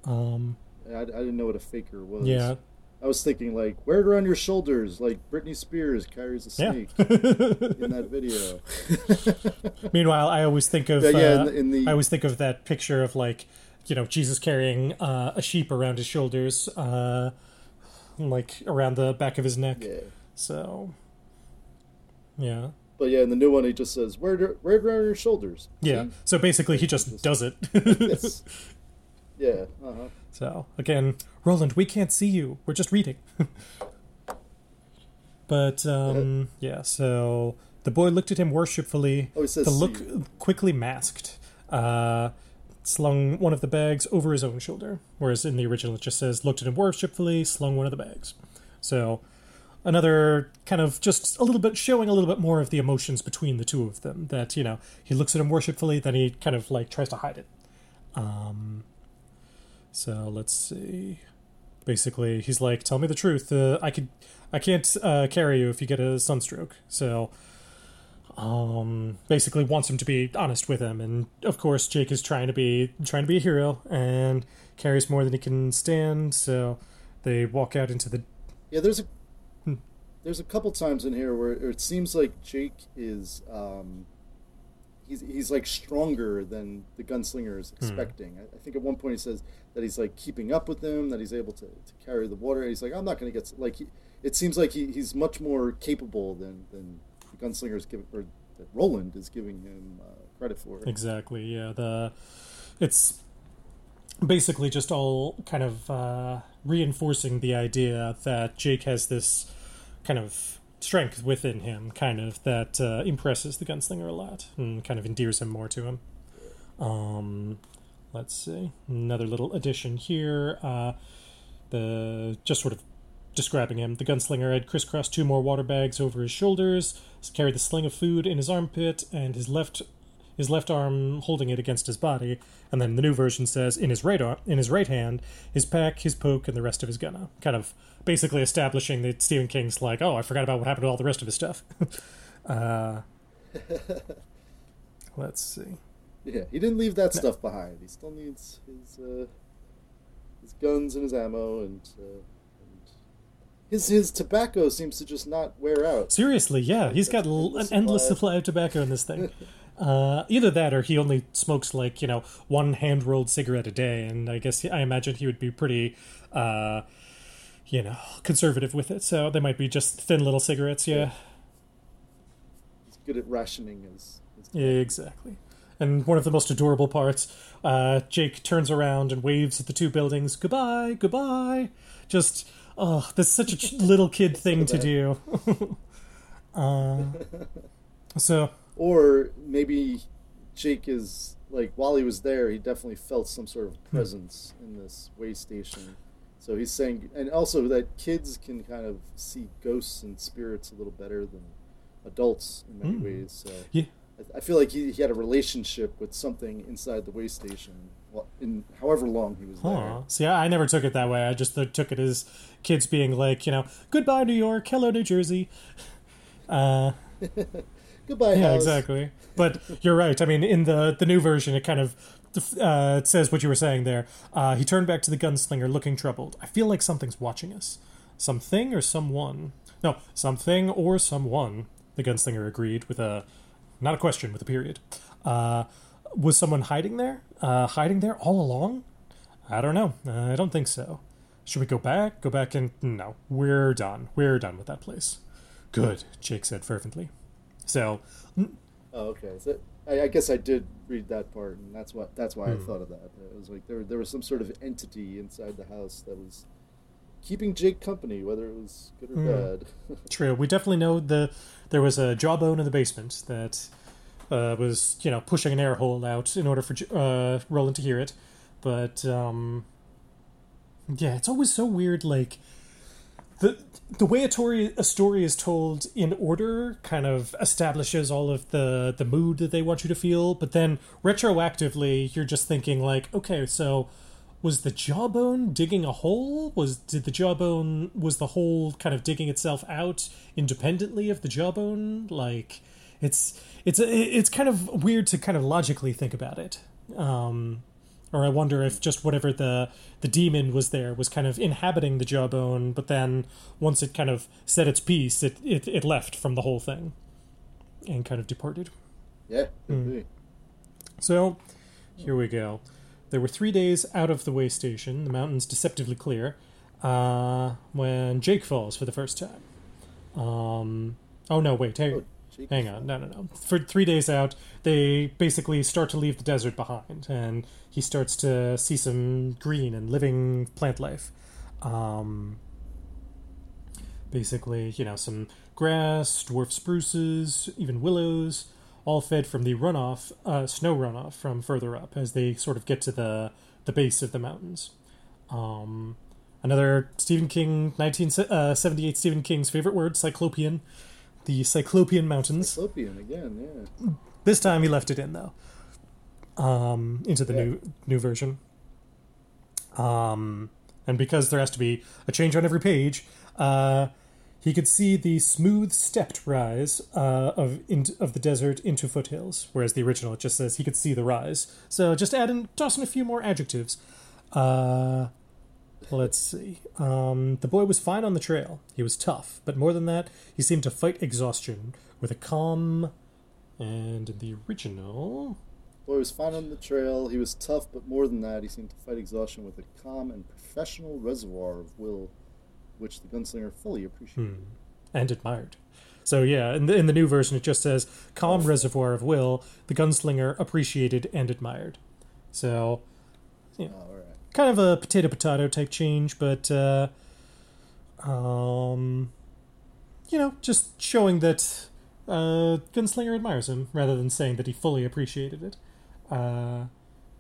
Um, I, I didn't know what a faker was. Yeah. I was thinking, like, wear it around your shoulders, like Britney Spears carries a snake yeah. in that video. Meanwhile, I always think of yeah, yeah, uh, in the, in the... I always think of that picture of, like, you know, Jesus carrying uh, a sheep around his shoulders, uh, like around the back of his neck. Yeah. So. Yeah. But yeah, in the new one, he just says, wear it around your shoulders. Yeah. See? So basically, he just does it. Yes. Yeah. Uh-huh. So, again, Roland, we can't see you. We're just reading. But, um, yeah. yeah, so the boy looked at him worshipfully. Oh, he says, the look you. quickly masked. Uh, slung one of the bags over his own shoulder. Whereas in the original, it just says, looked at him worshipfully, slung one of the bags. So another kind of just a little bit showing a little bit more of the emotions between the two of them, that, you know, he looks at him worshipfully, then he kind of like tries to hide it. Um, so let's see. Basically, he's like, tell me the truth. Uh, I could, I can't uh, carry you if you get a sunstroke. So um, basically wants him to be honest with him. And of course, Jake is trying to be trying to be a hero and carries more than he can stand. So they walk out into the... Yeah, there's a, hmm. there's a couple times in here where it seems like Jake is... Um, He's, he's like stronger than the gunslinger is expecting. Hmm. I, I think at one point he says that he's like keeping up with him, that he's able to, to carry the water. And he's like, I'm not going to get like, he, it seems like he, he's much more capable than, than the gunslinger is giving, or that Roland is giving him uh, credit for. Exactly. Yeah. The, it's basically just all kind of uh, reinforcing the idea that Jake has this kind of strength within him, kind of, that uh, impresses the gunslinger a lot and kind of endears him more to him. Um, let's see. Another little addition here. Uh, the just sort of describing him. The gunslinger had crisscrossed two more water bags over his shoulders, carried the sling of food in his armpit, and his left his left arm holding it against his body. And then the new version says, in his right arm, in his right hand, his pack, his poke, and the rest of his gunna. Kind of basically establishing that Stephen King's like, oh, I forgot about what happened to all the rest of his stuff. uh, let's see. Yeah, he didn't leave that no. stuff behind. He still needs his uh, his guns and his ammo, and, uh, and his his tobacco seems to just not wear out. Seriously, yeah, he's got l- an endless supply of tobacco in this thing. Uh, either that, or he only smokes like, you know, one hand-rolled cigarette a day, and I guess he, I imagine he would be pretty... Uh, you know, conservative with it, so they might be just thin little cigarettes. Yeah, he's good at rationing his, his yeah, exactly. And one of the most adorable parts, uh Jake turns around and waves at the two buildings, goodbye, goodbye. Just, oh, that's such a little kid thing to do. um so or maybe Jake is like, while he was there, he definitely felt some sort of presence hmm. in this way station. So he's saying, and also that kids can kind of see ghosts and spirits a little better than adults in many mm. ways. So yeah. I feel like he, he had a relationship with something inside the way station in however long he was huh. there. See, I never took it that way. I just took it as kids being like, you know, goodbye, New York. Hello, New Jersey. Uh, goodbye, yeah, house. Exactly. But you're right. I mean, in the, the new version, it kind of... Uh, it says what you were saying there. Uh, he turned back to the gunslinger, looking troubled. I feel like something's watching us. Something or someone. No, something or someone, the gunslinger agreed, with a... Not a question, with a period. Uh, was someone hiding there? Uh, hiding there all along? I don't know. Uh, I don't think so. Should we go back? Go back and... No. We're done. We're done with that place. Good, Jake said fervently. So... Oh, okay. Is it... I guess I did read that part, and that's what that's why mm. I thought of that. It was like there there was some sort of entity inside the house that was keeping Jake company, whether it was good or mm. bad. True. We definitely know the there was a jawbone in the basement that uh, was, you know, pushing an air hole out in order for uh, Roland to hear it. But um, yeah, it's always so weird, like. The the way a, tori, a story is told in order kind of establishes all of the, the mood that they want you to feel, but then retroactively you're just thinking like, okay, so was the jawbone digging a hole? Was did the jawbone was the hole kind of digging itself out independently of the jawbone? Like it's it's it's kind of weird to kind of logically think about it. Um Or I wonder if just whatever the, the demon was there was kind of inhabiting the jawbone, but then once it kind of said its piece, it, it, it left from the whole thing and kind of departed. Yeah. Mm. So, here we go. There were three days out of the way station, the mountains deceptively clear, uh, when Jake falls for the first time. Um, oh, no, wait. Hey. Oh. Hang on, no, no, no. For three days out, they basically start to leave the desert behind, and he starts to see some green and living plant life. Um, basically, you know, some grass, dwarf spruces, even willows, all fed from the runoff, uh, snow runoff from further up as they sort of get to the, the base of the mountains. Um, Another Stephen King, nineteen seventy-eight Stephen King's favorite word, Cyclopean. The Cyclopean Mountains. Cyclopean again, yeah. This time he left it in, though. Um, into the yeah. new new version. Um, and because there has to be a change on every page, uh, he could see the smooth-stepped rise uh, of in, of the desert into foothills, whereas the original, it just says he could see the rise. So just add in, toss in a few more adjectives. Uh... Let's see. Um, the boy was fine on the trail. He was tough, but more than that, he seemed to fight exhaustion with a calm. And in the original, boy was fine on the trail. He was tough, but more than that, he seemed to fight exhaustion with a calm and professional reservoir of will, which the gunslinger fully appreciated hmm. and admired. So yeah, in the in the new version, it just says calm oh. reservoir of will. The gunslinger appreciated and admired. So, yeah. Oh, all right. Kind of a potato-potato type change, but, uh, um, you know, just showing that uh, Gunslinger admires him, rather than saying that he fully appreciated it. Uh,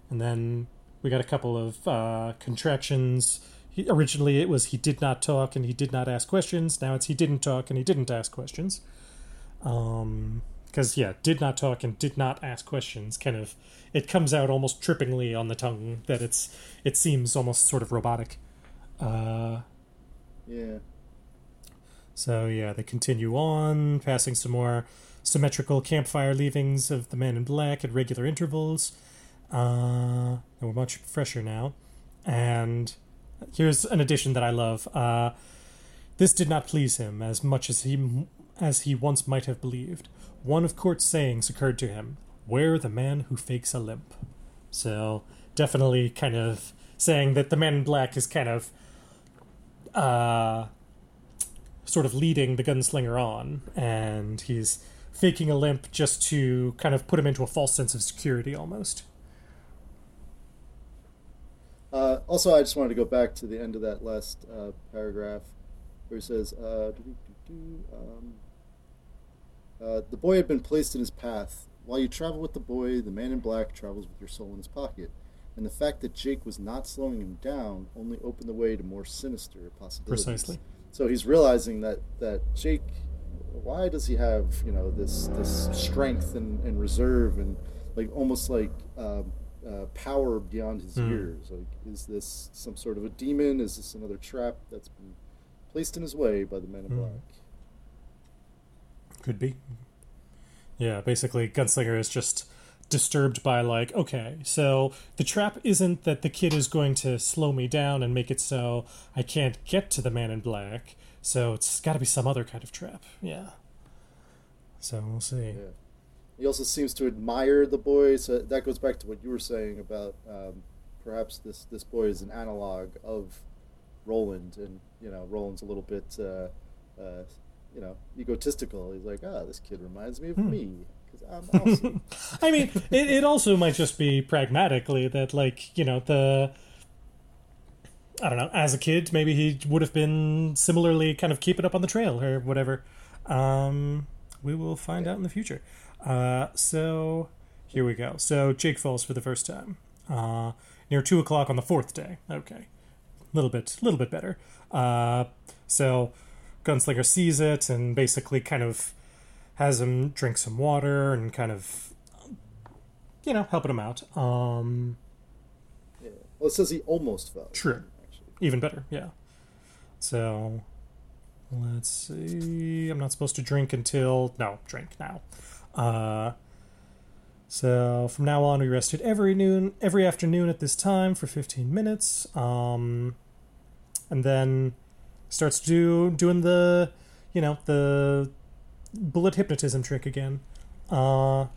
and then we got a couple of uh, contractions. He, originally it was he did not talk and he did not ask questions. Now it's he didn't talk and he didn't ask questions. Um... Because, yeah, did not talk and did not ask questions kind of... It comes out almost trippingly on the tongue that it's it seems almost sort of robotic. Uh, yeah. So, yeah, they continue on, passing some more symmetrical campfire leavings of the man in black at regular intervals. Uh, and we're much fresher now. And here's an addition that I love. Uh, this did not please him as much as he as he once might have believed. One of Court's sayings occurred to him, "Where the man who fakes a limp." So, definitely kind of saying that the man in black is kind of uh, sort of leading the gunslinger on, and he's faking a limp just to kind of put him into a false sense of security almost. Uh, also, I just wanted to go back to the end of that last uh, paragraph where he says, uh, um, Uh, the boy had been placed in his path. While you travel with the boy, the man in black travels with your soul in his pocket. And the fact that Jake was not slowing him down only opened the way to more sinister possibilities. Precisely. So he's realizing that, that Jake, why does he have, you know, this this strength and, and reserve and like almost like uh, uh, power beyond his mm. years? Like, is this some sort of a demon? Is this another trap that's been placed in his way by the man in mm. black? Could be. Yeah, basically Gunslinger is just disturbed by like, okay, so the trap isn't that the kid is going to slow me down and make it so I can't get to the man in black, so it's got to be some other kind of trap. Yeah. So we'll see. Yeah. He also seems to admire the boy, so that goes back to what you were saying about um, perhaps this, this boy is an analog of Roland, and, you know, Roland's a little bit... Uh, uh, you know, egotistical. He's like, ah, oh, this kid reminds me of hmm. me, because I'm awesome. I mean, it, it also might just be pragmatically that, like, you know, the, I don't know, as a kid, maybe he would have been similarly kind of keeping up on the trail or whatever. Um, we will find yeah. out in the future. Uh, so, here we go. So, Jake falls for the first time. Uh, near two o'clock on the fourth day. Okay. A little bit, little bit better. Uh, so... Gunslinger sees it and basically kind of has him drink some water and kind of, you know, helping him out. Um, yeah. Well, it says he almost fell. True. Actually. Even better, yeah. So, let's see. I'm not supposed to drink until... No, drink now. Uh, so, from now on, we rested every noon, every afternoon at this time for fifteen minutes. Um, and then... Starts do doing the, you know, the bullet hypnotism trick again. Uh,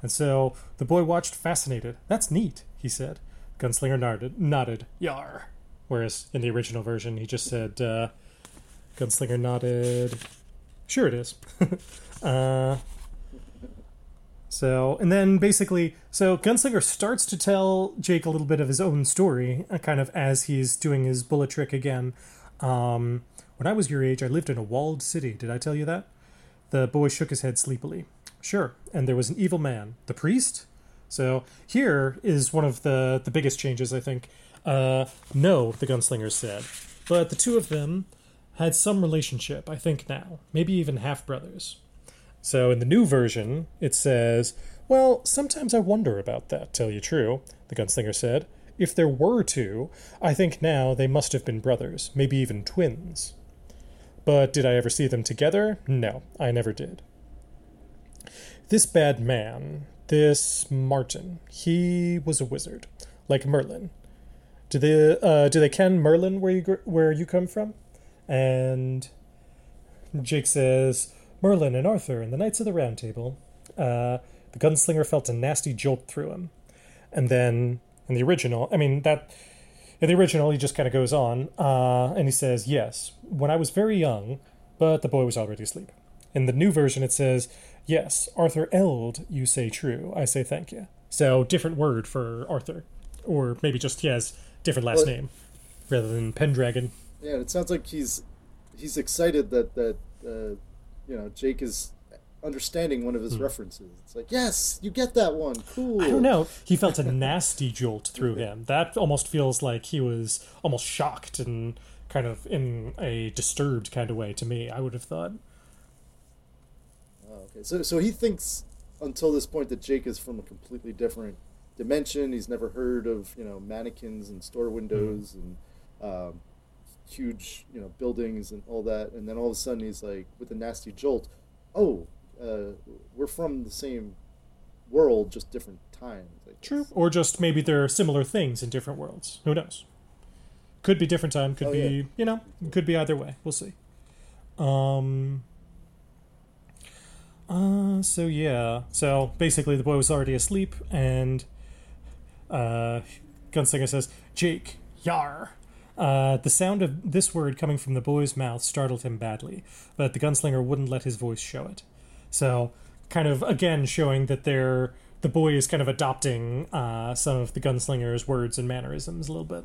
and so the boy watched fascinated. That's neat, he said. Gunslinger nodded, nodded, yar. Whereas in the original version, he just said, uh, Gunslinger nodded, sure it is. uh, so, and then basically, so Gunslinger starts to tell Jake a little bit of his own story, kind of as he's doing his bullet trick again. Um, when I was your age, I lived in a walled city. Did I tell you that? The boy shook his head sleepily. Sure. And there was an evil man. The priest? So here is one of the, the biggest changes, I think. Uh, no, the gunslinger said. But the two of them had some relationship, I think now. Maybe even half-brothers. So in the new version, it says, well, sometimes I wonder about that, tell you true, the gunslinger said. If there were two, I think now they must have been brothers, maybe even twins. But did I ever see them together? No, I never did. This bad man, this Martin, he was a wizard, like Merlin. Do they, uh, do they ken Merlin where you, where you come from? And Jake says, Merlin and Arthur and the Knights of the Round Table. Uh, the gunslinger felt a nasty jolt through him. And then, in the original, I mean, that... In the original, he just kind of goes on, uh, and he says, yes, when I was very young, but the boy was already asleep. In the new version, it says, yes, Arthur eld, you say true, I say thank you. So, different word for Arthur. Or maybe just he has different last but, name, rather than Pendragon. Yeah, it sounds like he's he's excited that, that uh, you know, Jake is understanding one of his mm. references. It's like, yes, you get that one. Cool. I don't know. He felt a nasty jolt through him. That almost feels like he was almost shocked and kind of in a disturbed kind of way to me, I would have thought. Oh, okay. So so he thinks until this point that Jake is from a completely different dimension. He's never heard of, you know, mannequins and store windows mm. and um, huge, you know, buildings and all that. And then all of a sudden he's like, with a nasty jolt, oh, Uh, we're from the same world, just different times. True. Or just maybe there are similar things in different worlds. Who knows? Could be different time. Could oh, be, yeah. you know, could be either way. We'll see. Um. Uh, so, yeah. So, basically, the boy was already asleep, and uh, Gunslinger says, Jake, yar. Uh, the sound of this word coming from the boy's mouth startled him badly, but the gunslinger wouldn't let his voice show it. So, kind of, again, showing that they're, the boy is kind of adopting uh, some of the gunslinger's words and mannerisms a little bit.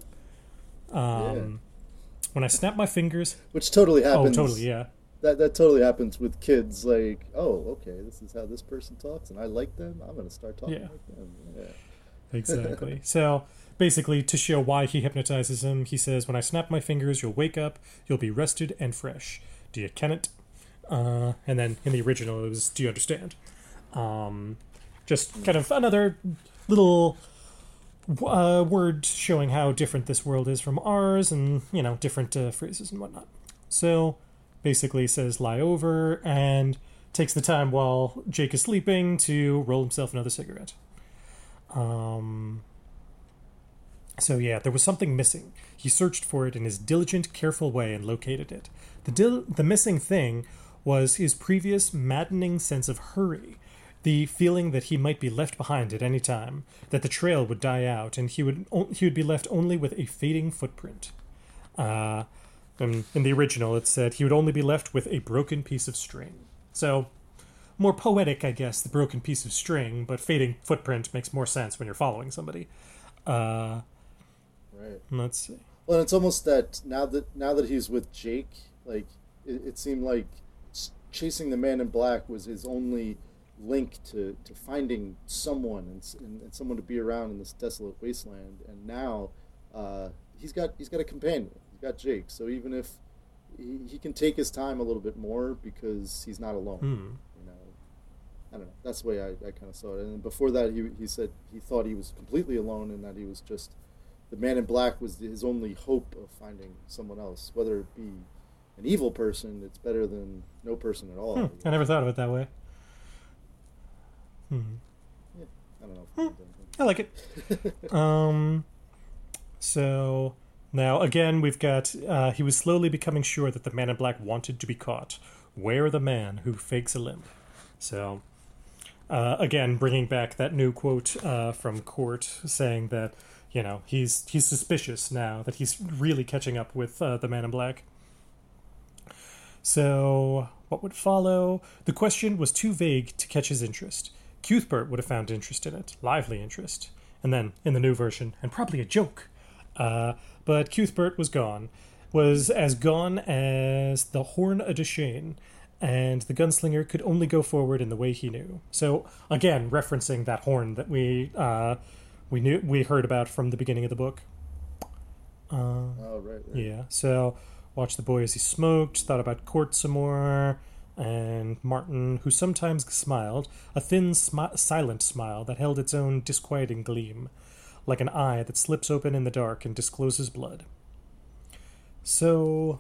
Um, yeah. When I snap my fingers... Which totally happens. Oh, totally, yeah. That that totally happens with kids, like, oh, okay, this is how this person talks, and I like them, I'm going to start talking yeah. like them. Yeah. Exactly. So, basically, to show why he hypnotizes him, he says, when I snap my fingers, you'll wake up, you'll be rested and fresh. Do you ken it? Uh, and then in the original it was, do you understand? Um, just kind of another little uh, word showing how different this world is from ours and, you know, different uh, phrases and whatnot. So basically says lie over and takes the time while Jake is sleeping to roll himself another cigarette. Um, so yeah, there was something missing. He searched for it in his diligent, careful way and located it. The dil- the missing thing was his previous maddening sense of hurry, the feeling that he might be left behind at any time, that the trail would die out and he would he would be left only with a fading footprint. Uh, in the original, it said he would only be left with a broken piece of string. So, more poetic, I guess, the broken piece of string, but fading footprint makes more sense when you're following somebody. Uh, right. Let's see. Well, it's almost that now that now that he's with Jake, like it, it seemed like chasing the man in black was his only link to, to finding someone and, and, and someone to be around in this desolate wasteland. And now uh, he's got he's got a companion. He's got Jake. So even if he, he can take his time a little bit more because he's not alone. Mm. You know, I don't know. That's the way I, I kind of saw it. And before that, he he said he thought he was completely alone and that he was just the man in black was his only hope of finding someone else, whether it be an evil person, it's better than no person at all. Hmm, I never thought of it that way. Hmm. Yeah, I don't know. Hmm, I like it. um, so now again, we've got, uh, he was slowly becoming sure that the man in black wanted to be caught. Where the man who fakes a limp. So, uh, again, bringing back that new quote, uh, from Court saying that, you know, he's, he's suspicious now that he's really catching up with, uh, the man in black. So, what would follow? The question was too vague to catch his interest. Cuthbert would have found interest in it, lively interest. And then, in the new version, and probably a joke. Uh, but Cuthbert was gone, was as gone as the Horn o' Duchesne, and the gunslinger could only go forward in the way he knew. So, again, referencing that horn that we uh, we knew we heard about from the beginning of the book. Uh, oh, right, right. Yeah, so watched the boy as he smoked, thought about Court some more, and Martin, who sometimes smiled, a thin, smi- silent smile that held its own disquieting gleam, like an eye that slips open in the dark and discloses blood. So,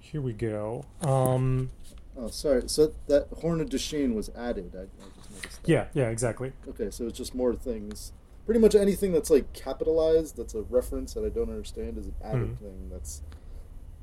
here we go. Um... Oh, sorry. So that Horn of Dasheen was added. I, I just noticed that. Yeah, yeah, exactly. Okay, so it's just more things. Pretty much anything that's, like, capitalized, that's a reference that I don't understand, is an added mm-hmm. thing that's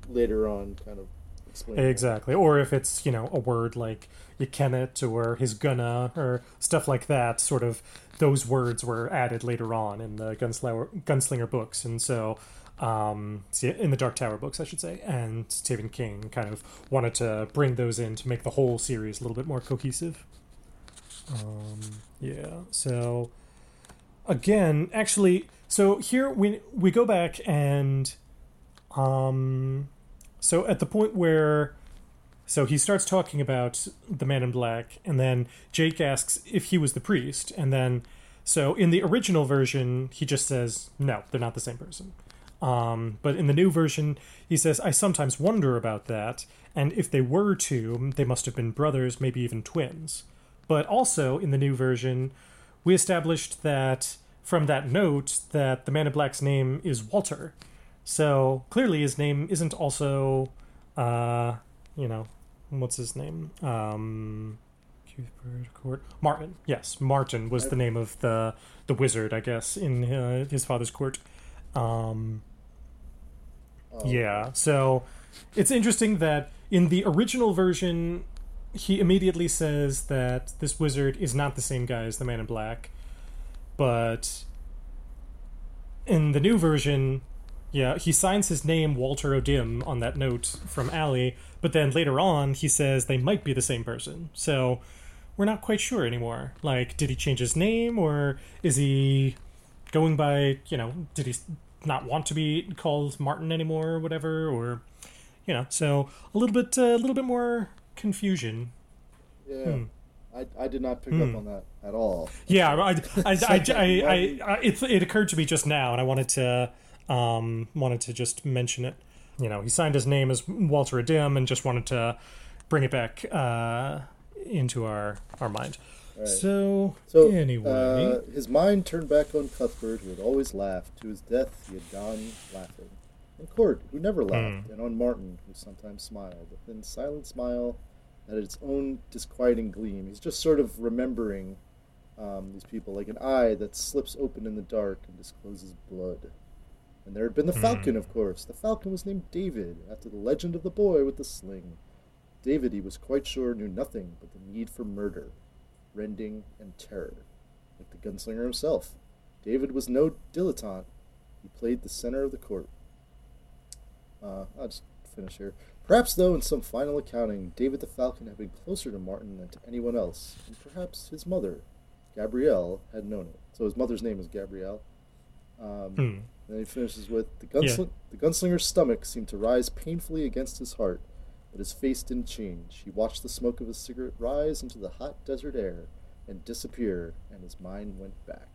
later on kind of explained. Exactly. That. Or if it's, you know, a word like you can it or his gonna or stuff like that, sort of those words were added later on in the Gunslinger, Gunslinger books. And so... Um, in the Dark Tower books, I should say, and Stephen King kind of wanted to bring those in to make the whole series a little bit more cohesive. Um, yeah, so again, actually, so here we we go back and um, so at the point where so he starts talking about the man in black, and then Jake asks if he was the priest, and then so in the original version, he just says, no, they're not the same person. Um, but in the new version, he says, I sometimes wonder about that, and if they were two, they must have been brothers, maybe even twins. But also, in the new version, we established that, from that note, that the Man in Black's name is Walter. So, clearly his name isn't also, uh, you know, what's his name? Um... Cuthbert, Court, Martin. Yes, Martin was the name of the, the wizard, I guess, in uh, his father's court. Um... Oh. Yeah, so it's interesting that in the original version, he immediately says that this wizard is not the same guy as the Man in Black, but in the new version, yeah, he signs his name Walter O'Dim on that note from Allie, but then later on he says they might be the same person, so we're not quite sure anymore. Like, did he change his name, or is he going by, you know, did he... not want to be called Martin anymore or whatever, or you know, so a little bit a uh, little bit more confusion. Yeah, hmm. I I did not pick hmm. up on that at all. Yeah, I I, I, I, I, I it, it occurred to me just now, and I wanted to um wanted to just mention it. You know, he signed his name as Walter O'Dim, and just wanted to bring it back uh, into our our mind. Right. So, so, anyway... Uh, his mind turned back on Cuthbert, who had always laughed. To his death, he had gone laughing. On Court, who never laughed, mm. and on Martin, who sometimes smiled. A thin, silent smile that had its own disquieting gleam. He's just sort of remembering um, these people, like an eye that slips open in the dark and discloses blood. And there had been the mm. Falcon, of course. The Falcon was named David, after the legend of the boy with the sling. David, he was quite sure, knew nothing but the need for murder, rending, and terror. Like the gunslinger himself, David was no dilettante. He played the center of the court. Uh, I'll just finish here. Perhaps, though, in some final accounting, David the Falcon had been closer to Martin than to anyone else, and perhaps his mother, Gabrielle, had known it. So his mother's name is Gabrielle. Um, hmm. And then he finishes with, the, gunsl- yeah. the gunslinger's stomach seemed to rise painfully against his heart, but his face didn't change. He watched the smoke of his cigarette rise into the hot desert air and disappear, and his mind went back.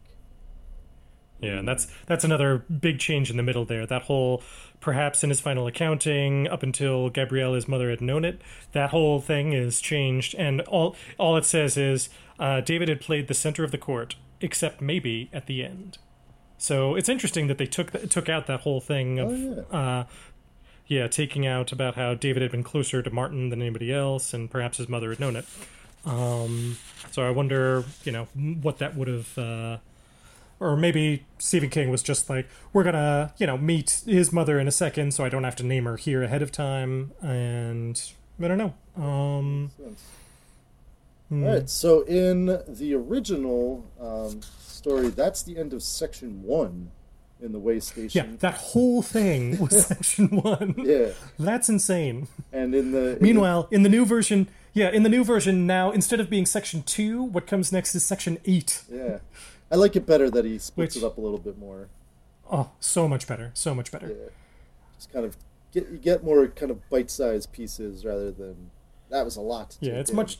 Yeah, and that's that's another big change in the middle there. That whole, perhaps in his final accounting, up until Gabrielle, his mother, had known it, that whole thing is changed, and all all it says is, uh, David had played the center of the court, except maybe at the end. So it's interesting that they took took out that whole thing of... Oh, yeah. uh, Yeah, taking out about how David had been closer to Martin than anybody else, and perhaps his mother had known it. Um, so I wonder, you know, what that would have... Uh, or maybe Stephen King was just like, we're going to, you know, meet his mother in a second, so I don't have to name her here ahead of time. And I don't know. Um, hmm. All right, so in the original um, story, that's the end of section one. In the Way Station. Yeah, that whole thing was section one. Yeah. That's insane. And in the... In Meanwhile, the, in the new version... Yeah, in the new version now, instead of being section two, what comes next is section eight. Yeah. I like it better that he splits Which, it up a little bit more. Oh, so much better. So much better. Yeah. Just kind of... Get, you get more kind of bite-sized pieces rather than... That was a lot to do. Yeah, it's in. much...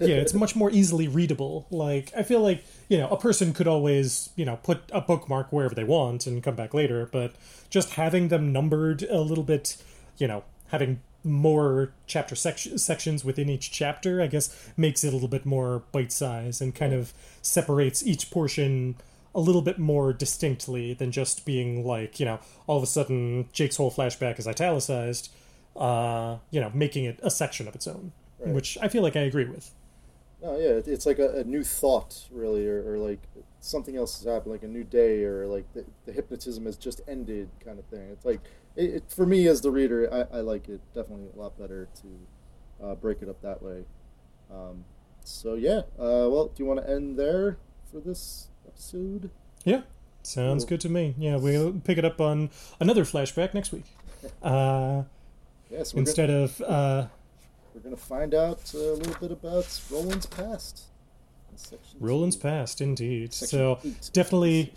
Yeah, it's much more easily readable. Like, I feel like, you know, a person could always, you know, put a bookmark wherever they want and come back later, but just having them numbered a little bit, you know, having more chapter sec- sections within each chapter, I guess, makes it a little bit more bite-sized and kind of separates each portion a little bit more distinctly than just being like, you know, all of a sudden Jake's whole flashback is italicized, uh, you know, making it a section of its own, right. Which I feel like I agree with. Oh, yeah, it's like a, a new thought, really, or, or like something else has happened, like a new day, or like the, the hypnotism has just ended kind of thing. It's like, it, it, for me as the reader, I, I like it definitely a lot better to uh, break it up that way. Um, so, yeah, uh, well, do you want to end there for this episode? Yeah, sounds cool. Good to me. Yeah, we'll pick it up on another flashback next week. Uh, yeah, so instead gonna... of... Uh, We're going to find out a little bit about Roland's past. Roland's two. Past, indeed. Section so, eight. Definitely,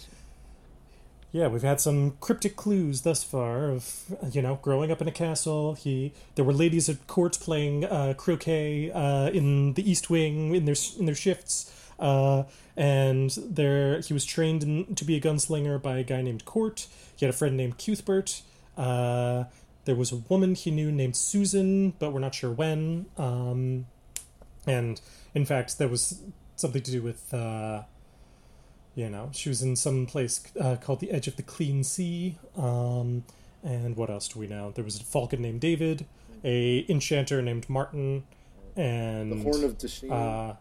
yeah, we've had some cryptic clues thus far of, you know, growing up in a castle. He There were ladies at court playing uh, croquet uh, in the East Wing in their in their shifts. Uh, and there he was trained in, to be a gunslinger by a guy named Court. He had a friend named Cuthbert. Uh... There was a woman he knew named Susan, but we're not sure when. Um, and, in fact, there was something to do with, uh, you know, she was in some place uh, called the Edge of the Clean Sea. Um, and what else do we know? There was a falcon named David, a enchanter named Martin, and... The Horn of Deshane. Uh,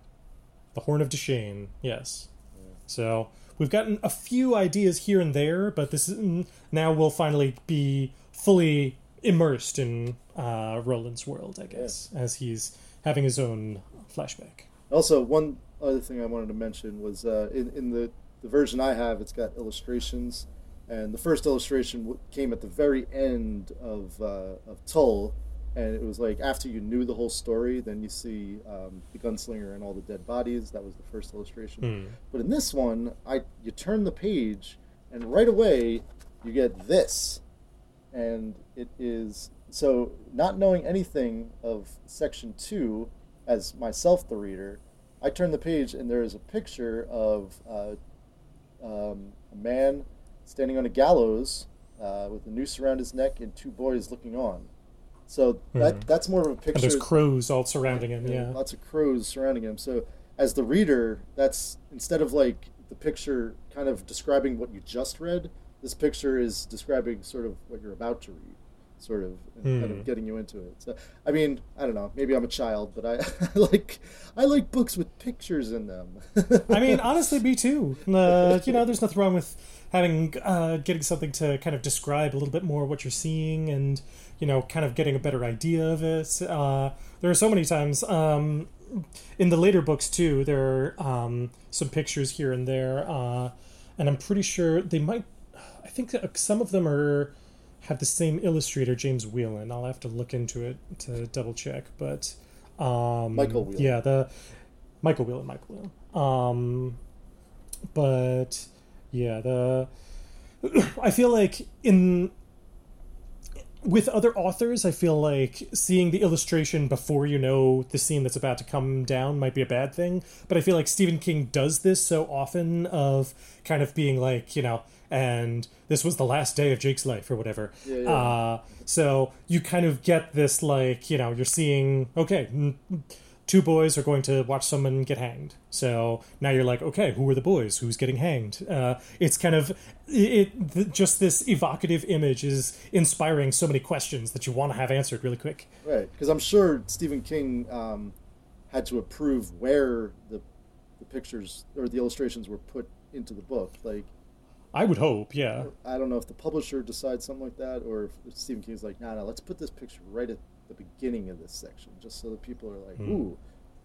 the Horn of Deshane, yes. Yeah. So, we've gotten a few ideas here and there, but this is, now we'll finally be fully... immersed in uh, Roland's world, I guess, yeah. As he's having his own flashback. Also, one other thing I wanted to mention was uh, in, in the, the version I have, it's got illustrations, and the first illustration w- came at the very end of, uh, of Tull, and it was like, after you knew the whole story, then you see um, the gunslinger and all the dead bodies. That was the first illustration. Mm. But in this one, I you turn the page, and right away, you get this. And it is, so not knowing anything of section two, as myself the reader, I turn the page and there is a picture of uh, um, a man standing on a gallows uh, with a noose around his neck and two boys looking on. So that hmm. that's more of a picture. And there's crows all surrounding him, yeah. Lots of crows surrounding him. So as the reader, that's, instead of like the picture kind of describing what you just read, this picture is describing sort of what you're about to read, sort of, and mm. kind of getting you into it. So, I mean, I don't know. Maybe I'm a child, but I, I like I like books with pictures in them. I mean, honestly, me too. Uh, you know, there's nothing wrong with having uh, getting something to kind of describe a little bit more what you're seeing, and you know, kind of getting a better idea of it. Uh, there are so many times um, in the later books too. There are um, some pictures here and there, uh, and I'm pretty sure they might. I think some of them are have the same illustrator, James Whelan. I'll have to look into it to double check, but um, Michael Whelan, yeah, the Michael Whelan, Michael Whelan. Um, but yeah, the I feel like in with other authors, I feel like seeing the illustration before you know the scene that's about to come down might be a bad thing, but I feel like Stephen King does this so often of kind of being like, you know. And this was the last day of Jake's life or whatever. Yeah, yeah. Uh, so you kind of get this, like, you know, you're seeing, okay, two boys are going to watch someone get hanged. So now you're like, okay, who are the boys? Who's getting hanged? Uh, it's kind of, it, it just this evocative image is inspiring so many questions that you want to have answered really quick. Right, because I'm sure Stephen King um, had to approve where the, the pictures or the illustrations were put into the book, like. I would hope, yeah. I don't know if the publisher decides something like that, or if Stephen King's like, no, nah, no, nah, let's put this picture right at the beginning of this section, just so that people are like, mm. ooh,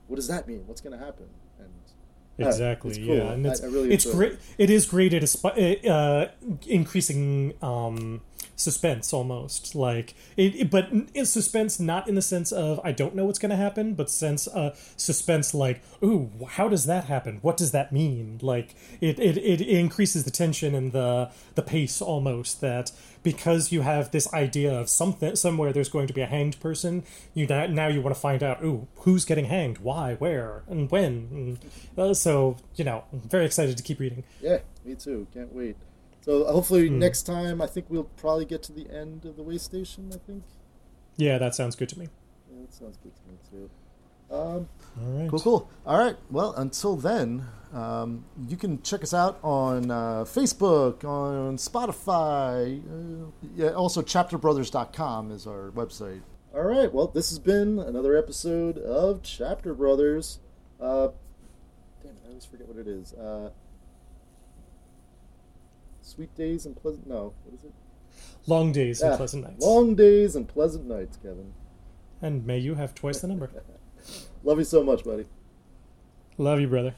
what does that mean? What's going to happen? And exactly, uh, it's cool. Yeah. And it's I, I really it's great. It is great at uh, increasing um, suspense almost, like it, it but it's suspense not in the sense of I don't know what's going to happen, but sense uh suspense like, ooh, how does that happen, what does that mean, like it it, it increases the tension and the the pace almost, that because you have this idea of something somewhere there's going to be a hanged person, you now, now you want to find out, ooh, who's getting hanged, why, where, and when, and, uh, so you know I'm very excited to keep reading. Yeah, me too, can't wait. So hopefully mm. next time, I think we'll probably get to the end of the Way Station, I think. Yeah, that sounds good to me. Yeah, that sounds good to me, too. Um, All right. Cool, cool. All right. Well, until then, um, you can check us out on uh, Facebook, on Spotify. Uh, yeah, also, chapter brothers dot com is our website. All right. Well, this has been another episode of Chapter Brothers. Uh, damn it, I always forget what it is. Uh, Sweet days and pleasant... No, what is it? Long days ah, and pleasant nights. Long days and pleasant nights, Kevin. And may you have twice the number. Love you so much, buddy. Love you, brother.